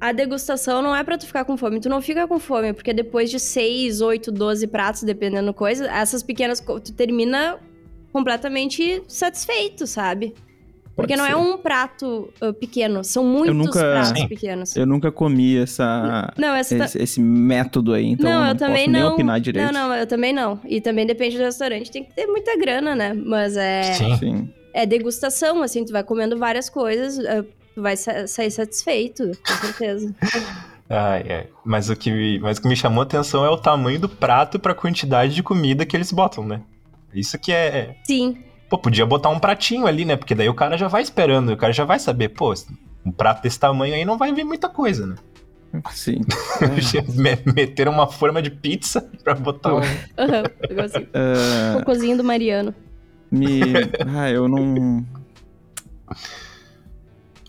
a degustação não é pra tu ficar com fome. Tu não fica com fome, porque depois de 6, 8, 12 pratos, dependendo da coisa, essas pequenas... Tu termina completamente satisfeito, sabe? Porque não é um prato pequeno, são muitos pratos pequenos. Eu nunca comi esse método aí, então não, eu não posso nem opinar direito. Não, eu também não. E também depende do restaurante, tem que ter muita grana, né? Mas Sim. É degustação, assim, tu vai comendo várias coisas, tu vai sair satisfeito, com certeza. Mas o que me chamou a atenção é o tamanho do prato pra quantidade de comida que eles botam, né? Isso que é... Sim. Pô, podia botar um pratinho ali, né? Porque daí o cara já vai esperando, o cara já vai saber, pô, um prato desse tamanho aí não vai vir muita coisa, né? Sim. Meteram uma forma de pizza pra botar um... Um cocôzinho do Mariano.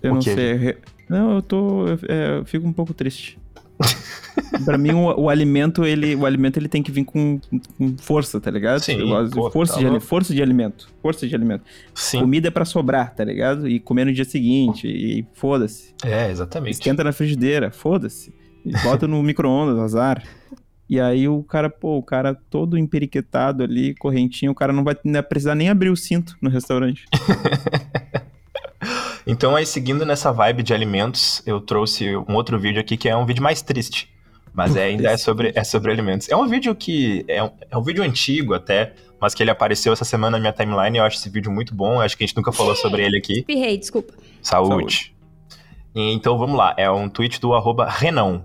Eu não sei. Não, eu fico um pouco triste. Pra mim, o alimento ele tem que vir com força, tá ligado? Sim, eu gosto força de alimento. Sim. Comida é pra sobrar, tá ligado? E comer no dia seguinte, e foda-se. É, exatamente. Esquenta na frigideira, foda-se. E bota no micro-ondas, azar. E aí o cara, pô, o cara todo emperiquetado ali, correntinho, o cara não vai precisar nem abrir o cinto no restaurante. Então aí, seguindo nessa vibe de alimentos, eu trouxe um outro vídeo aqui que é um vídeo mais triste, mas ainda é sobre alimentos. É um vídeo que é um vídeo antigo até, mas que ele apareceu essa semana na minha timeline. Eu acho esse vídeo muito bom, eu acho que a gente nunca falou sobre ele aqui. Espirrei, desculpa. Saúde. Então vamos lá, é um tweet do @Renan.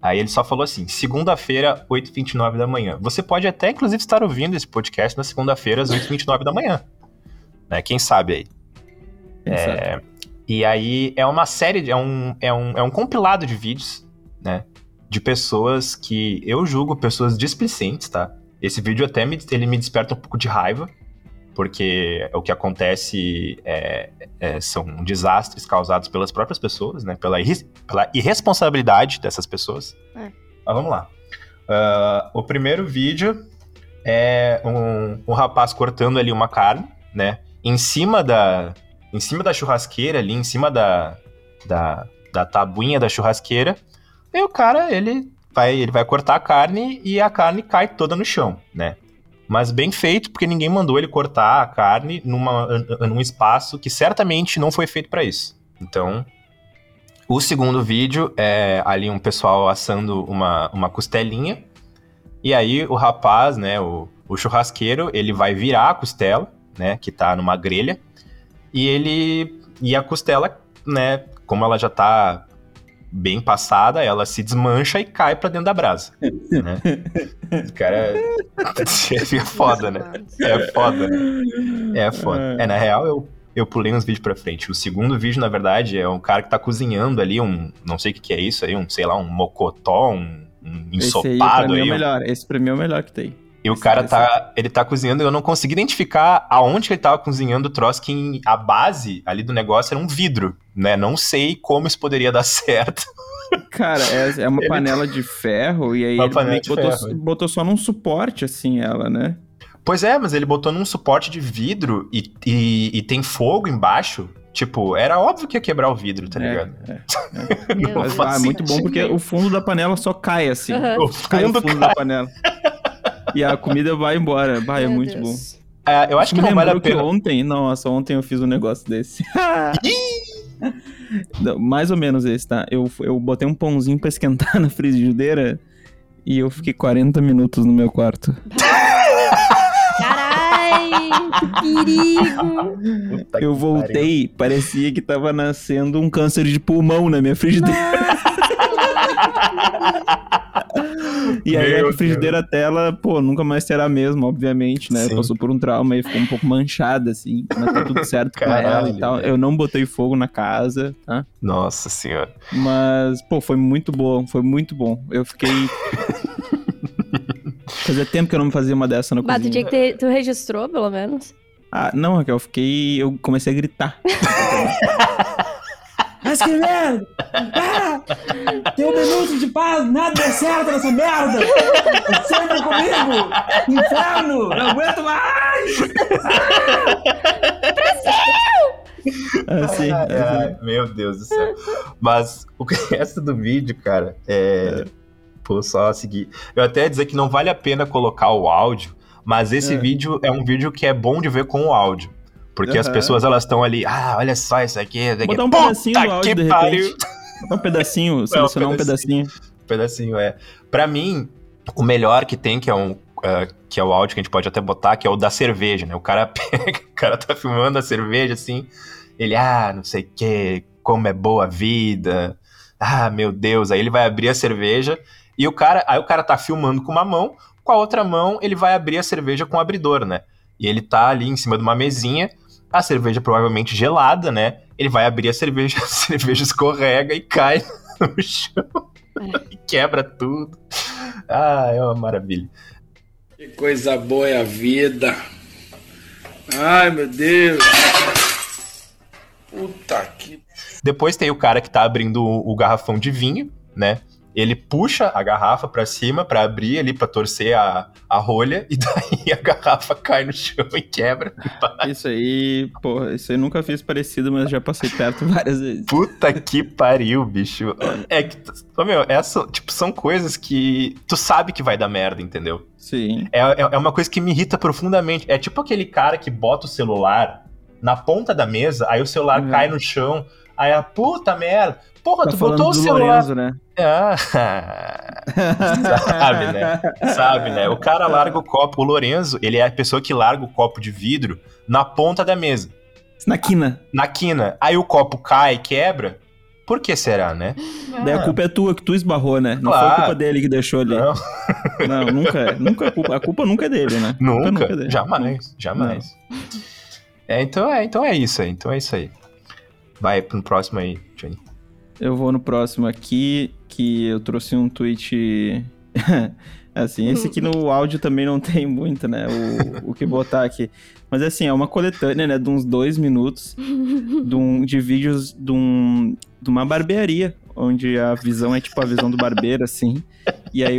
Aí ele só falou assim: segunda-feira, 8h29 da manhã. Você pode até, inclusive, estar ouvindo esse podcast na segunda-feira, às 8h29 da manhã. Né? Quem sabe aí? Quem sabe? E aí é uma série, é um compilado de vídeos, né? De pessoas que eu julgo pessoas displicentes, tá? Esse vídeo até ele me desperta um pouco de raiva, porque o que acontece são desastres causados pelas próprias pessoas, né? Pela irresponsabilidade dessas pessoas. Mas vamos lá. O primeiro vídeo é um rapaz cortando ali uma carne, né? Em cima da churrasqueira ali, em cima da tabuinha da churrasqueira. E o cara, ele vai cortar a carne e a carne cai toda no chão, né? Mas bem feito, porque ninguém mandou ele cortar a carne num espaço que certamente não foi feito para isso. Então, o segundo vídeo é ali um pessoal assando uma costelinha. E aí o rapaz, né, o churrasqueiro, ele vai virar a costela, né, que tá numa grelha. E a costela, né, como ela já tá bem passada, ela se desmancha e cai pra dentro da brasa, né? O cara é foda, né? É foda. Na real, eu pulei uns vídeos pra frente. O segundo vídeo, na verdade, é um cara que tá cozinhando ali um, não sei o que é isso aí, um mocotó, um ensopado aí. Esse pra mim é o melhor que tem. E o cara ele tá cozinhando, eu não consegui identificar aonde que ele tava cozinhando o troço, que a base ali do negócio era um vidro, né? Não sei como isso poderia dar certo. Cara, é uma panela de ferro, e aí ele botou só num suporte, assim, ela, né? Pois é, mas ele botou num suporte de vidro e tem fogo embaixo. Tipo, era óbvio que ia quebrar o vidro, tá ligado? É muito bom, porque o fundo da panela só cai, assim. Uhum. O fundo da panela. E a comida vai embora. Vai, é muito Deus. Bom. Eu acho que não vale a pena. Ontem eu fiz um negócio desse. Não, mais ou menos esse, tá? Eu botei um pãozinho pra esquentar na frigideira e eu fiquei 40 minutos no meu quarto. Que perigo! Puta, eu voltei, parecia que tava nascendo um câncer de pulmão na minha frigideira. E aí a frigideira dela, pô, nunca mais será mesmo, obviamente, né? Sim. Passou por um trauma e ficou um pouco manchada, assim, mas tá tudo certo com ela e tal. Eu não botei fogo na casa, tá? Nossa senhora. Mas, pô, foi muito bom. Eu fiquei... Fazia tempo que eu não fazia uma dessa na cozinha. Mas tu tinha que tu registrou, pelo menos? Ah, não, Raquel, eu comecei a gritar. Mas que merda! Ah, tem um minuto de paz, nada deu certo nessa merda! Sempre comigo! Inferno! Não aguento mais! Ah, Brasil! Assim. Meu Deus do céu. Mas o resto do vídeo, cara, Pô, só seguir. Eu até ia dizer que não vale a pena colocar o áudio, mas esse vídeo é um vídeo que é bom de ver com o áudio. Porque as pessoas, elas estão ali, olha só isso aqui. Botar um pedacinho do áudio, de repente. Botar um pedacinho, selecionar um pedacinho, Pra mim, o melhor que tem, que é o áudio que a gente pode até botar, que é o da cerveja, né? O cara pega, o cara tá filmando a cerveja, assim, ele, não sei o que, como é boa a vida, meu Deus. Aí ele vai abrir a cerveja e o cara tá filmando com uma mão, com a outra mão ele vai abrir a cerveja com o abridor, né? E ele tá ali em cima de uma mesinha, a cerveja provavelmente gelada, né? Ele vai abrir a cerveja escorrega e cai no chão. E quebra tudo. É uma maravilha. Que coisa boa é a vida. Ai, meu Deus. Puta que... Depois tem o cara que tá abrindo o garrafão de vinho, né? ele puxa a garrafa pra cima, pra abrir ali, pra torcer a rolha, e daí a garrafa cai no chão e quebra. Isso aí, pô, isso aí nunca fiz parecido, mas já passei perto várias vezes. Puta que pariu, bicho. É que, meu, essa, tipo, são coisas que tu sabe que vai dar merda, entendeu? Sim. É uma coisa que me irrita profundamente. É tipo aquele cara que bota o celular na ponta da mesa, aí o celular cai no chão, aí a puta merda. Porra, tá, tu botou o celular... Lorenzo, né? Ah, sabe, né? Sabe, né? O cara larga o copo. O Lorenzo, ele é a pessoa que larga o copo de vidro na ponta da mesa. Na quina. Na quina. Aí o copo cai, quebra. Por que será, né? Ah. Daí a culpa é tua, que tu esbarrou, né? Não, claro. Foi a culpa dele que deixou ali. Não, não, nunca é. Nunca a culpa nunca é dele, né? Nunca é dele. Jamais, jamais. É, então é isso aí. Então é isso aí. Vai pro próximo aí, Johnny. Eu vou no próximo aqui, que eu trouxe um tweet... assim, esse aqui no áudio também não tem muito, né, o que botar aqui. Mas assim, é uma coletânea, né, de uns 2 minutos de vídeos de uma barbearia, onde a visão é tipo a visão do barbeiro, assim. E aí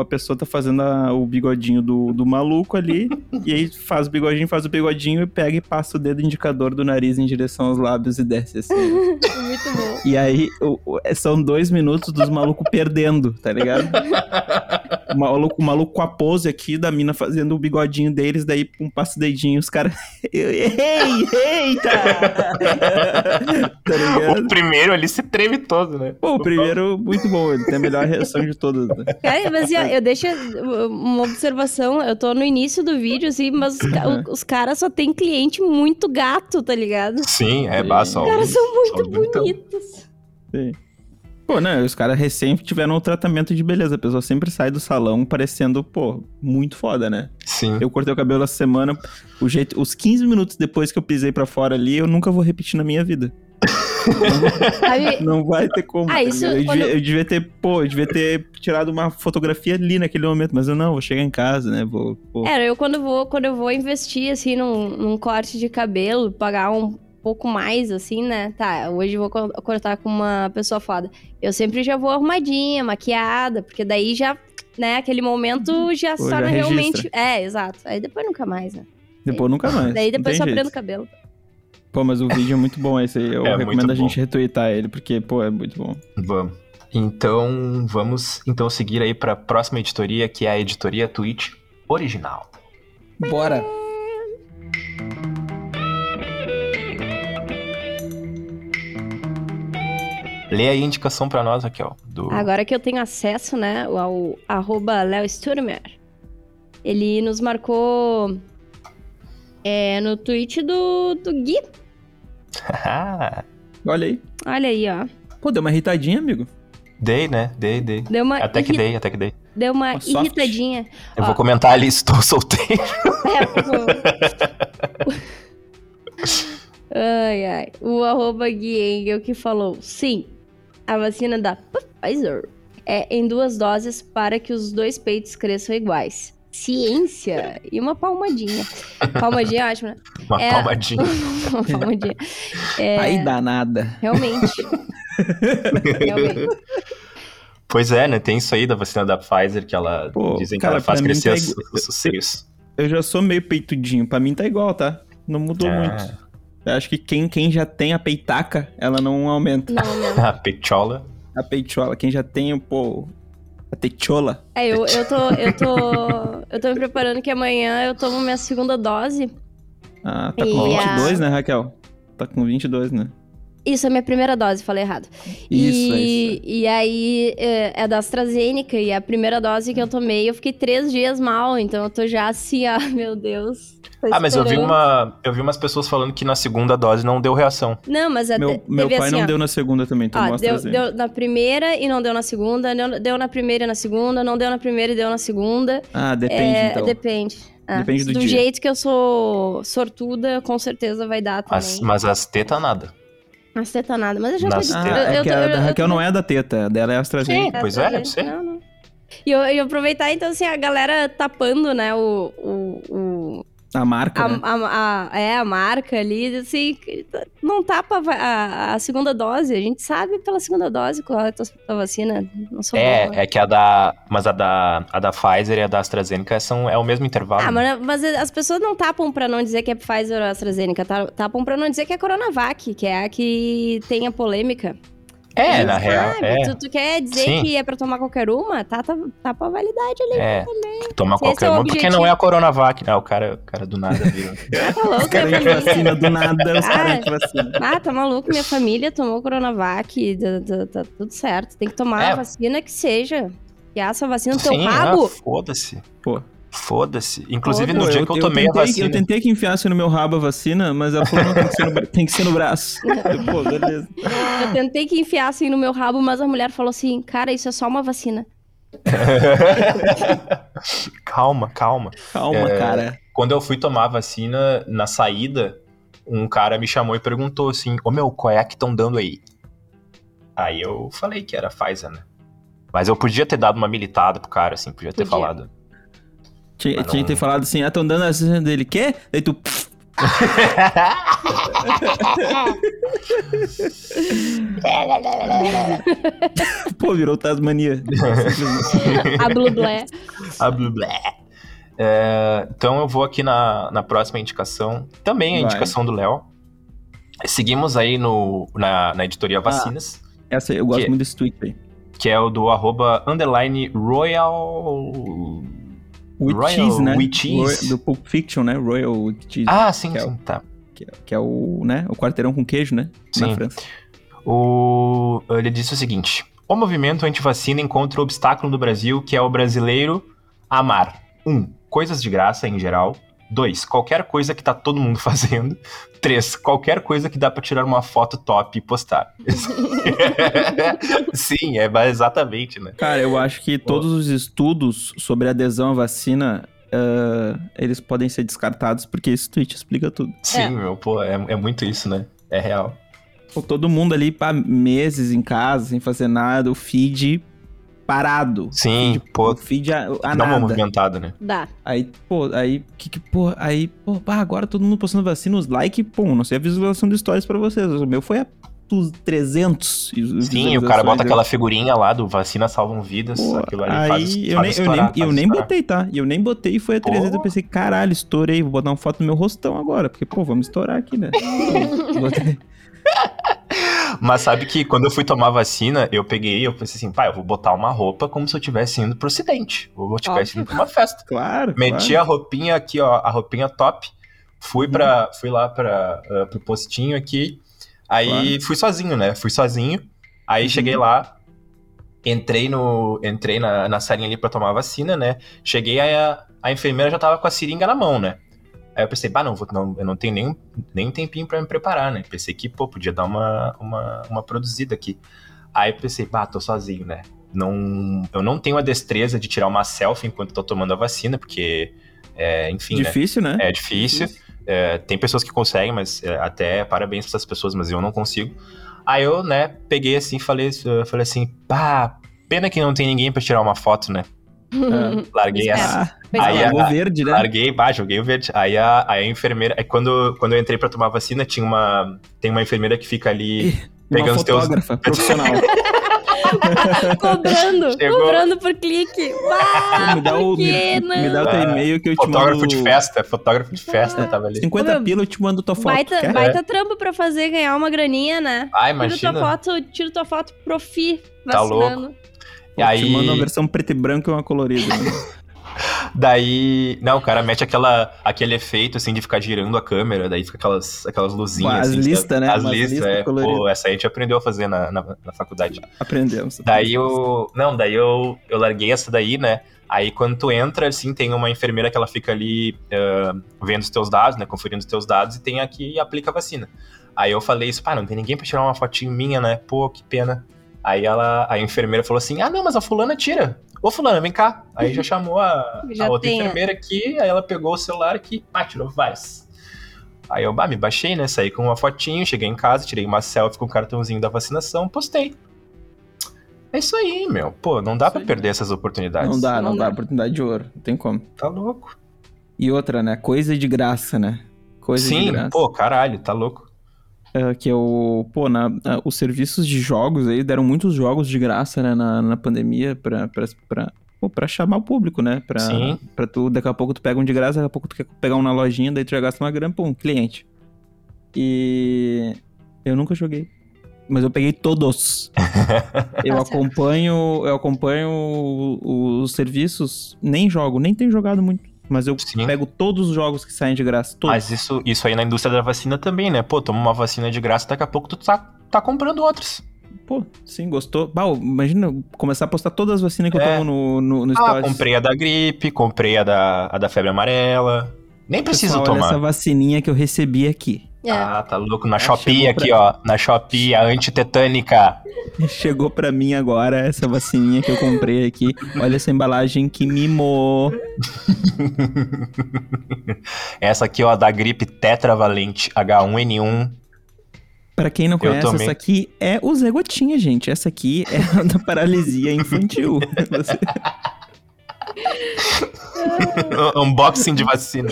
a pessoa tá fazendo o bigodinho do maluco ali, e aí faz o bigodinho e pega e passa o dedo indicador do nariz em direção aos lábios e desce assim. Muito bom. E aí são 2 minutos dos malucos perdendo, tá ligado? O maluco com a pose aqui da mina fazendo o bigodinho deles, daí passa o dedinho, os caras... Eita! Tá ligado? O primeiro ali se treme todo, né? Pô, o primeiro, muito bom, ele tem a melhor reação de todos, né? Cara, mas eu deixo uma observação, eu tô no início do vídeo, assim, mas os caras só tem cliente muito gato, tá ligado? Sim, é basta. Os caras são muito bonitos. Sim. Pô, né, os caras recém tiveram um tratamento de beleza, a pessoa sempre sai do salão parecendo, pô, muito foda, né? Sim. Eu cortei o cabelo essa semana, os 15 minutos depois que eu pisei pra fora ali, eu nunca vou repetir na minha vida. Não vai ter como. Isso, eu devia ter tirado uma fotografia ali naquele momento, mas eu não, vou chegar em casa, né? Eu quando eu vou investir assim num corte de cabelo, pagar um pouco mais, assim, né? Tá, hoje eu vou cortar com uma pessoa foda. Eu sempre já vou arrumadinha, maquiada, porque daí já, né, aquele momento já só realmente. É, exato. Aí depois nunca mais, né? Depois nunca mais. Daí depois só prendo o cabelo. Pô, mas o vídeo é muito bom esse aí, eu recomendo a gente retweetar ele, porque, pô, é muito bom. Vamos. Então, vamos seguir aí pra próxima editoria, que é a editoria Twitch original. Bora! Lê aí a indicação pra nós, Raquel. Agora que eu tenho acesso, né, ao @LeoSturmer, ele nos marcou no tweet do Gui. Olha aí. Olha aí, ó. Pô, deu uma irritadinha, amigo. Dei, né? Dei. Até que dei. Deu uma irritadinha. Eu vou comentar ali, estou solteiro. Ai. O @Gui Engel que falou, sim, a vacina da Pfizer é em 2 doses para que os 2 peitos cresçam iguais. Ciência e uma palmadinha. Palmadinha é ótimo, né? Uma palmadinha. É... Aí danada. Realmente. Pois é, né? Tem isso aí da vacina da Pfizer, que ela... Pô, dizem que ela faz crescer os seios. Eu já sou meio peitudinho. Pra mim tá igual, tá? Não mudou muito. Eu acho que quem já tem a peitaca, ela não aumenta. Não aumenta. A peitiola. Quem já tem, pô... Techola. Eu tô me preparando que amanhã eu tomo minha 2ª dose. Ah, tá com 22, né, Raquel? Tá com 22, né? Isso, é minha 1ª dose, falei errado. Isso. E aí, é da AstraZeneca, e a 1ª dose que eu tomei, eu fiquei 3 dias mal, então eu tô já assim, meu Deus. Mas eu vi umas pessoas falando que na 2ª dose não deu reação. Não, mas é... Meu pai assim, não deu na 2ª também, então mostra assim. Deu na 1ª e não deu na 2ª, deu na 1ª e na 2ª, não deu na 1ª e deu na 2ª. Ah, depende então. Depende. Depende do dia. Do jeito que eu sou sortuda, com certeza vai dar também. Mas as tetas nada. As tetas nada, mas eu já acredito. A Raquel não é da teta, dela é AstraZeneca. Sim, pois é, você. Não. E eu aproveitar então assim, a galera tapando, né, A marca, né? A marca ali, assim, não tapa a segunda dose. A gente sabe pela segunda dose qual é a vacina. Não sou que a da... Mas a da Pfizer e a da AstraZeneca é o mesmo intervalo. Ah, né? mas as pessoas não tapam pra não dizer que é Pfizer ou AstraZeneca. Tapam pra não dizer que é Coronavac, que é a que tem a polêmica. Na real. Tu quer dizer Sim. que é pra tomar qualquer uma? Tá pra validade ali também. Tomar qualquer uma, porque não é a Coronavac. Ah, o cara do nada viu. Tá louco, minha família. Vacina do nada, os caras de vacina. Ah, tá maluco, minha família tomou Coronavac, tá tudo certo. Tem que tomar a vacina que seja. E essa vacina no teu rabo. Foda-se. Pô. Foda-se. Inclusive, no dia que eu tomei a vacina. Eu tentei que enfiasse no meu rabo a vacina, mas ela falou, não, tem que ser no braço. Pô, beleza. Eu tentei que enfiassem no meu rabo, mas a mulher falou assim, cara, isso é só uma vacina. Calma. Calma, cara. Quando eu fui tomar a vacina, na saída, um cara me chamou e perguntou assim, qual é que estão dando aí? Aí eu falei que era Pfizer, né? Mas eu podia ter dado uma militada pro cara, assim, podia ter falado... Tinha que ter falado assim, estão dando a vacina dele, quê? Aí tu... Pô, virou Tasmania. A Blublé. Então eu vou aqui na próxima indicação. Também a indicação do Léo. Seguimos aí na editoria Vacinas. Essa aí, eu gosto muito desse tweet aí. Que é o do @_Royal... Cheese, né? Cheese. Do Pulp Fiction, né? Royal with Cheese. Ah, sim, que sim, é o, tá. Que é o, né? O quarteirão com queijo, né? Sim. Na França. Ele disse o seguinte. O movimento antivacina encontra o obstáculo do Brasil, que é o brasileiro amar. 1. Coisas de graça, em geral. 2. Qualquer coisa que tá todo mundo fazendo. 3. Qualquer coisa que dá pra tirar uma foto top e postar. Sim, exatamente, né? Cara, eu acho que todos os estudos sobre adesão à vacina, eles podem ser descartados, porque esse tweet explica tudo. Sim, é muito isso, né? É real. Pô, todo mundo ali, pá, meses em casa, sem fazer nada, o feed... parado. Sim, pô. Feed a dá nada. Uma movimentada, né? Dá. Aí, agora todo mundo postando vacina, os likes, pum, não sei a visualização do stories pra vocês. O meu foi a 300. Sim, o cara bota aquela figurinha lá do vacina salvam vidas, aquilo ali faz eu nem botei, tá? E eu nem botei e foi a 300, eu pensei, caralho, estourei, vou botar uma foto do meu rostão agora, porque, vamos estourar aqui, né? Mas sabe que quando eu fui tomar vacina, eu pensei assim, eu vou botar uma roupa como se eu estivesse indo pro ocidente, ou estivesse indo pra uma festa. Claro. Meti a roupinha aqui, a roupinha top, fui lá pro postinho aqui, aí fui sozinho, né? Aí cheguei lá, entrei na salinha ali pra tomar vacina, né? Cheguei, aí a enfermeira já tava com a seringa na mão, né? Aí eu pensei, eu não tenho nem um tempinho pra me preparar, né? Pensei que, podia dar uma produzida aqui. Aí eu pensei, tô sozinho, né? Eu não tenho a destreza de tirar uma selfie enquanto eu tô tomando a vacina, porque, enfim, difícil, né? É difícil. Tem pessoas que conseguem, mas até parabéns pra essas pessoas, mas eu não consigo. Aí eu, né, peguei assim e falei assim, pena que não tem ninguém pra tirar uma foto, né? Larguei essa. Aí o verde, né? Larguei, joguei o verde. Aí a enfermeira. Aí quando eu entrei pra tomar vacina, tem uma enfermeira que fica ali pegando os teus. Profissional. cobrando por clique. Me dá o teu e-mail que eu te mando. Fotógrafo de festa, tava ali. 50 pila eu te mando tua foto. Baita trampo pra fazer, ganhar uma graninha, né? Imagina. Tira tua foto profi vacinando. Tá louco. E aí... te manda uma versão preto e branco e uma colorida. Né? Daí... Não, o cara mete aquele efeito, assim, de ficar girando a câmera. Daí fica aquelas luzinhas. As assim, listas, né? As listas. Essa aí a gente aprendeu a fazer na faculdade. Aprendemos. Daí eu larguei essa daí, né? Aí quando tu entra, assim, tem uma enfermeira que ela fica ali vendo os teus dados, né? Conferindo os teus dados. E tem aqui e aplica a vacina. Aí eu falei isso, não tem ninguém pra tirar uma fotinho minha, né? Pô, que pena. Aí a enfermeira falou assim, não, mas a fulana tira. Ô, fulana, vem cá. Aí já chamou a outra enfermeira aqui, aí ela pegou o celular aqui, tirou várias. Aí eu, me baixei, né, saí com uma fotinho, cheguei em casa, tirei uma selfie com o cartãozinho da vacinação, postei. É isso aí, meu. Não dá pra perder essas oportunidades. Não dá oportunidade de ouro, não tem como. Tá louco. E outra, né? Coisa de graça, né? Coisa de graça. Sim, pô, caralho, tá louco. Que eu, pô, os serviços de jogos aí deram muitos jogos de graça, né? Na pandemia pra chamar o público, né? Pra tu, daqui a pouco tu pega um de graça, daqui a pouco tu quer pegar um na lojinha, daí tu já gasta uma grana, pum, cliente. E eu nunca joguei. Mas eu peguei todos. eu acompanho os serviços, nem jogo, nem tenho jogado muito. Mas eu pego todos os jogos que saem de graça, todos. Mas isso aí na indústria da vacina também, né? Pô, toma uma vacina de graça, daqui a pouco tu tá comprando outros. Pô, sim, gostou. Bah, imagina começar a postar todas as vacinas que eu tomo no stories. Ah, comprei a da gripe, comprei a da febre amarela. Nem preciso tomar. Olha essa vacininha que eu recebi aqui. Ah, tá louco. Na Shopee aqui, ó. Na Shopee, a antitetânica. Chegou pra mim agora essa vacininha que eu comprei aqui. Olha essa embalagem, que mimo. Essa aqui, ó, da gripe tetravalente H1N1. Pra quem não conhece, essa aqui é o Zé Gotinha, gente. Essa aqui é a da paralisia infantil. Você... Unboxing de vacina.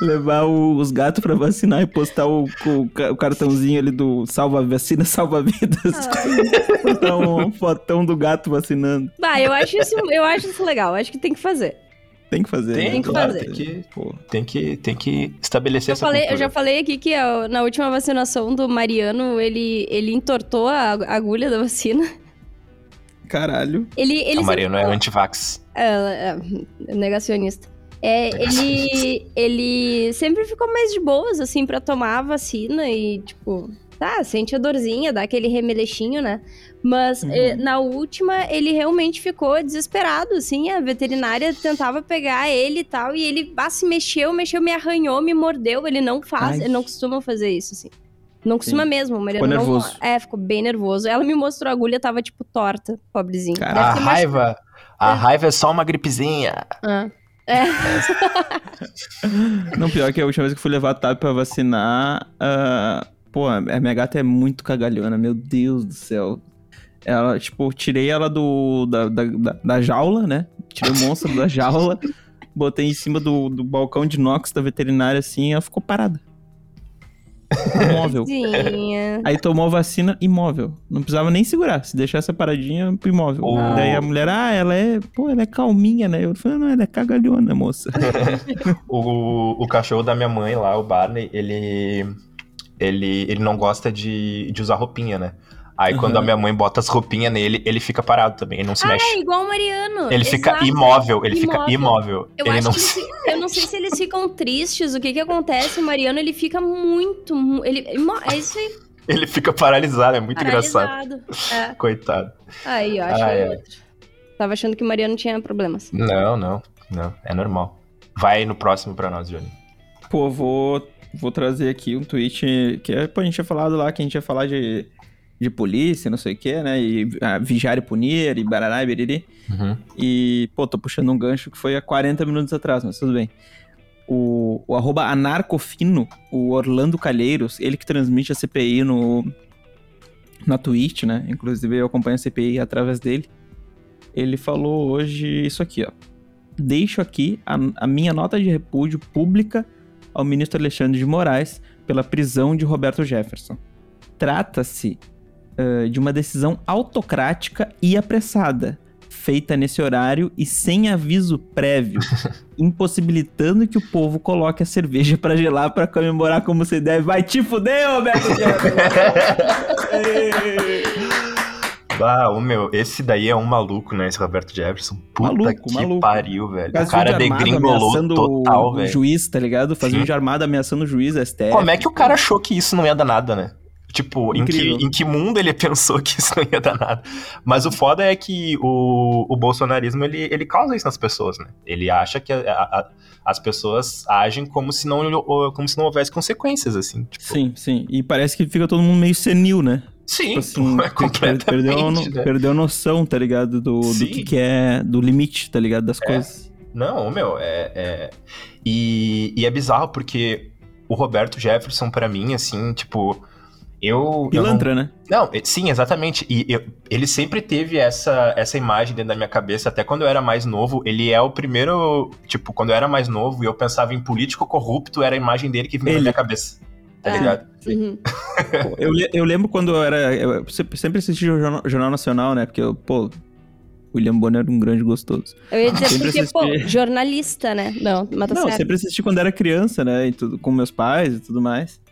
Levar os gatos pra vacinar e postar o cartãozinho ali do salva vacina, salva vidas. Postar um fotão do gato vacinando. Bah, eu acho isso legal, acho que tem que fazer. Tem que fazer. Tem que fazer. Tem que estabelecer essa cultura. Eu já falei aqui que na última vacinação do Mariano, ele entortou a agulha da vacina. Caralho. A Mariano é anti-vax. Negacionista. Ele sempre ficou mais de boas, assim, pra tomar a vacina e, tipo, tá, sente a dorzinha, dá aquele remelechinho, né? Mas na última, ele realmente ficou desesperado, assim, a veterinária tentava pegar ele e tal, e ele se mexeu, me arranhou, me mordeu, ele não faz, ele não costuma fazer isso, assim. Não costuma mesmo, Mariana. Ficou nervoso. Ficou bem nervoso. Ela me mostrou a agulha, tava tipo torta, pobrezinha. Cara, a raiva. A raiva é só uma gripezinha. Não, pior que a última vez que fui levar a TAP pra vacinar, a minha gata é muito cagalhona, meu Deus do céu. Ela, tipo, tirei ela da jaula, né? Tirei o monstro da jaula, botei em cima do balcão de inox da veterinária, assim, e ela ficou parada. Imóvel. Aí tomou vacina imóvel. Não precisava nem segurar. Se deixasse a paradinha, imóvel. Daí a mulher, ela é calminha, né? Eu falei, não, ela é cagalhona, moça. o cachorro da minha mãe lá, o Barney, ele não gosta de usar roupinha, né? Aí quando a minha mãe bota as roupinhas nele, ele fica parado também, ele não se mexe. É igual o Mariano. Ele fica imóvel, ele fica imóvel. Eu não sei se eles ficam tristes, o que acontece, o Mariano, ele fica muito... é isso aí. Ele fica paralisado, é muito engraçado. É. Coitado. Aí, ó, achei outro. Tava achando que o Mariano tinha problemas. Não, é normal. Vai no próximo pra nós, Johnny. Pô, vou trazer aqui um tweet que a gente tinha falado lá, que a gente ia falar de polícia, não sei o que, né, e vigiar e punir, e barará, e biriri. E, pô, tô puxando um gancho que foi há 40 minutos atrás, mas tudo bem. O @ anarcofino, o Orlando Calheiros, ele que transmite a CPI na Twitch, né, inclusive eu acompanho a CPI através dele, ele falou hoje isso aqui, ó. Deixo aqui a minha nota de repúdio pública ao ministro Alexandre de Moraes pela prisão de Roberto Jefferson. Trata-se de uma decisão autocrática e apressada, feita nesse horário e sem aviso prévio, impossibilitando que o povo coloque a cerveja pra gelar pra comemorar como se deve. Vai te fuder, Roberto! Esse daí é um maluco, né? Esse Roberto Jefferson. Puta que pariu, velho. O cara degringolou total, velho. O juiz, tá ligado? Fazendo de armada, ameaçando o juiz, a STF. Como é que o cara achou que isso não ia dar nada, né? Tipo, em que mundo ele pensou que isso não ia dar nada? Mas o foda é que o bolsonarismo, ele causa isso nas pessoas, né? Ele acha que as pessoas agem como se não houvesse consequências, assim. Tipo... Sim. E parece que fica todo mundo meio senil, né? Sim, tipo assim, é completamente. Perdeu a noção, tá ligado? Do que é, do limite, tá ligado? Das coisas. Não, meu, E é bizarro porque o Roberto Jefferson, pra mim, assim, tipo... Pilantra, né? Não, sim, exatamente. E ele sempre teve essa imagem dentro da minha cabeça, até quando eu era mais novo. Ele é o primeiro... Tipo, quando eu era mais novo e eu pensava em político corrupto, era a imagem dele que vinha na minha cabeça. Tá ligado? Uhum. eu lembro quando eu era... Eu sempre assisti o Jornal Nacional, né? Porque, William Bonner era um grande gostoso. Eu ia dizer sempre porque, jornalista, né? Não, sempre assisti quando era criança, né? E tudo, com meus pais e tudo mais.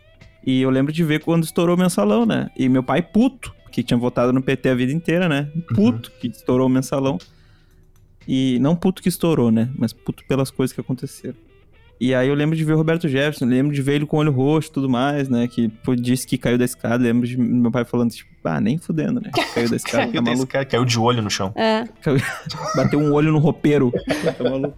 E eu lembro de ver quando estourou o Mensalão, né? E meu pai puto, que tinha votado no PT a vida inteira, né? Puto que estourou o Mensalão. E não puto que estourou, né? Mas puto pelas coisas que aconteceram. E aí eu lembro de ver o Roberto Jefferson, lembro de ver ele com o olho roxo e tudo mais, né? Que disse que caiu da escada, lembro de meu pai falando, tipo, nem fudendo, né? Caiu da escada, tá maluco. Caiu de olho no chão. É. Bateu um olho no roupeiro. Tá maluco.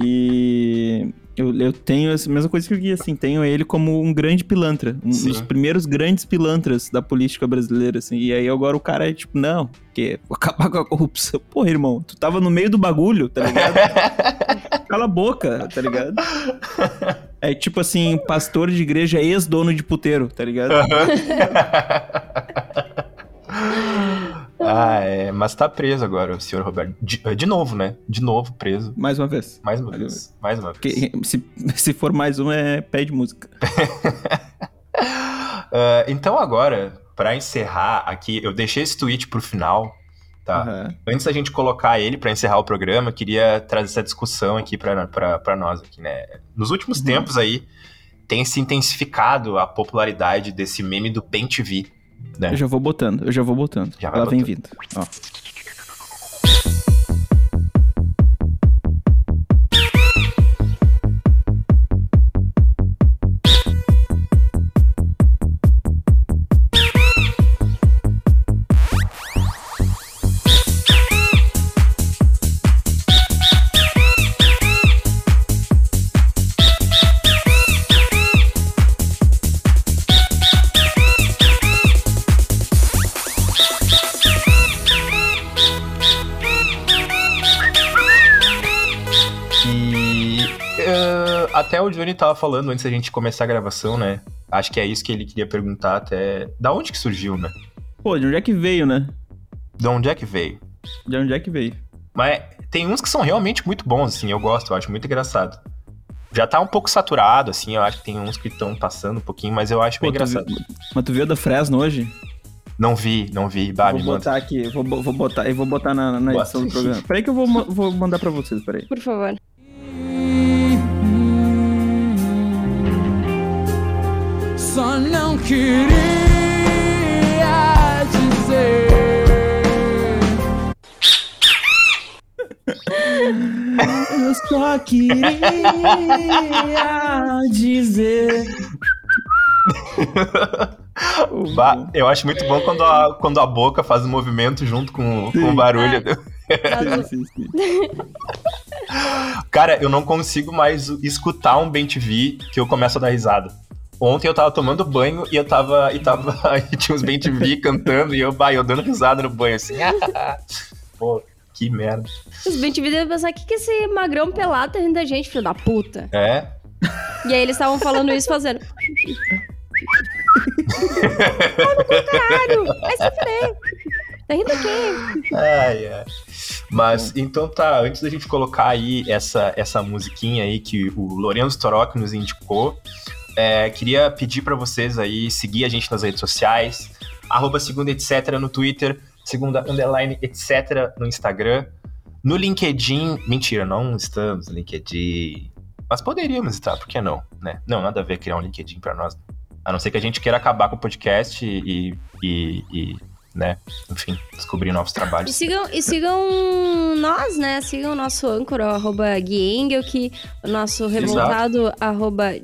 E... Eu tenho a mesma coisa que o Gui, assim, tenho ele como um grande pilantra, um dos primeiros grandes pilantras da política brasileira, assim, e aí agora o cara é tipo, não, porque vou acabar com a corrupção. Porra, irmão, tu tava no meio do bagulho, tá ligado? Cala a boca, tá ligado? É tipo assim, pastor de igreja é ex-dono de puteiro, tá ligado? Mas tá preso agora o senhor Roberto. De novo, né? De novo preso. Mais uma vez. Mais uma vez. Se for mais uma, pede música. Então agora, pra encerrar aqui, eu deixei esse tweet pro final, tá? Uhum. Antes da gente colocar ele pra encerrar o programa, eu queria trazer essa discussão aqui pra nós aqui, né? Nos últimos tempos aí, tem se intensificado a popularidade desse meme do Bent-V. Né? Eu já vou botando. Ela vem vindo. Ó. Até o Johnny tava falando antes da gente começar a gravação, né? Acho que é isso que ele queria perguntar até... Da onde que surgiu, né? De onde é que veio, né? Mas tem uns que são realmente muito bons, assim. Eu gosto, eu acho muito engraçado. Já tá um pouco saturado, assim. Eu acho que tem uns que estão passando um pouquinho, mas eu acho bem engraçado. Mas tu viu da Fresno hoje? Não vi. Vou botar na edição do programa. Peraí que eu vou mandar pra vocês, peraí. Por favor. Só não queria dizer. Eu só queria dizer. Eu acho muito bom quando a boca faz um movimento junto com o barulho. Sim. Cara, eu não consigo mais escutar um Bent-V que eu começo a dar risada. Ontem eu tava tomando banho e eu tinha uns Bent-V cantando e eu dando risada no banho, assim. Pô, que merda. Os Bent-V devem pensar, que esse magrão pelado tá rindo da gente, filho da puta? É? E aí eles estavam falando isso, fazendo... No contrário, vai se fuder. Tá rindo aqui. Mas, então tá, antes da gente colocar aí essa musiquinha aí que o Lorenzo Torocchi nos indicou... queria pedir pra vocês aí seguir a gente nas redes sociais, @Segunda Etc. no Twitter, Segunda_Etc. no Instagram, no LinkedIn. Mentira, não estamos no LinkedIn, mas poderíamos estar, por que não, né? Não, nada a ver criar um LinkedIn pra nós, a não ser que a gente queira acabar com o podcast e né, enfim, descobrir novos trabalhos. E sigam nós, né? Sigam o nosso âncora, @Gui Engel, que o nosso revoltado,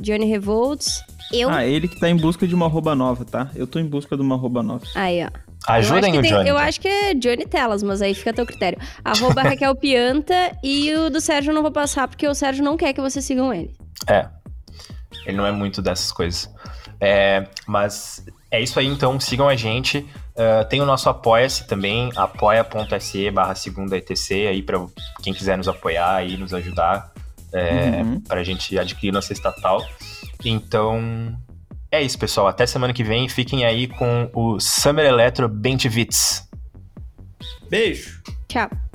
@Johnny Revolts. Ele que tá em busca de uma arroba nova, tá? Eu tô em busca de uma arroba nova. Aí, ó. Ajudem o Johnny. Eu acho que é Johnny Telas, mas aí fica a teu critério. @Raquel Pianta e o do Sérgio eu não vou passar, porque o Sérgio não quer que vocês sigam ele. Ele não é muito dessas coisas. Mas... É isso aí, então, sigam a gente, tem o nosso Apoia-se também, apoia.se/segundaetc, aí pra quem quiser nos apoiar e nos ajudar, pra gente adquirir nossa estatal. Então, É isso, pessoal. Até semana que vem. Fiquem aí com o Summer Electro Bent-V. Beijo. Tchau.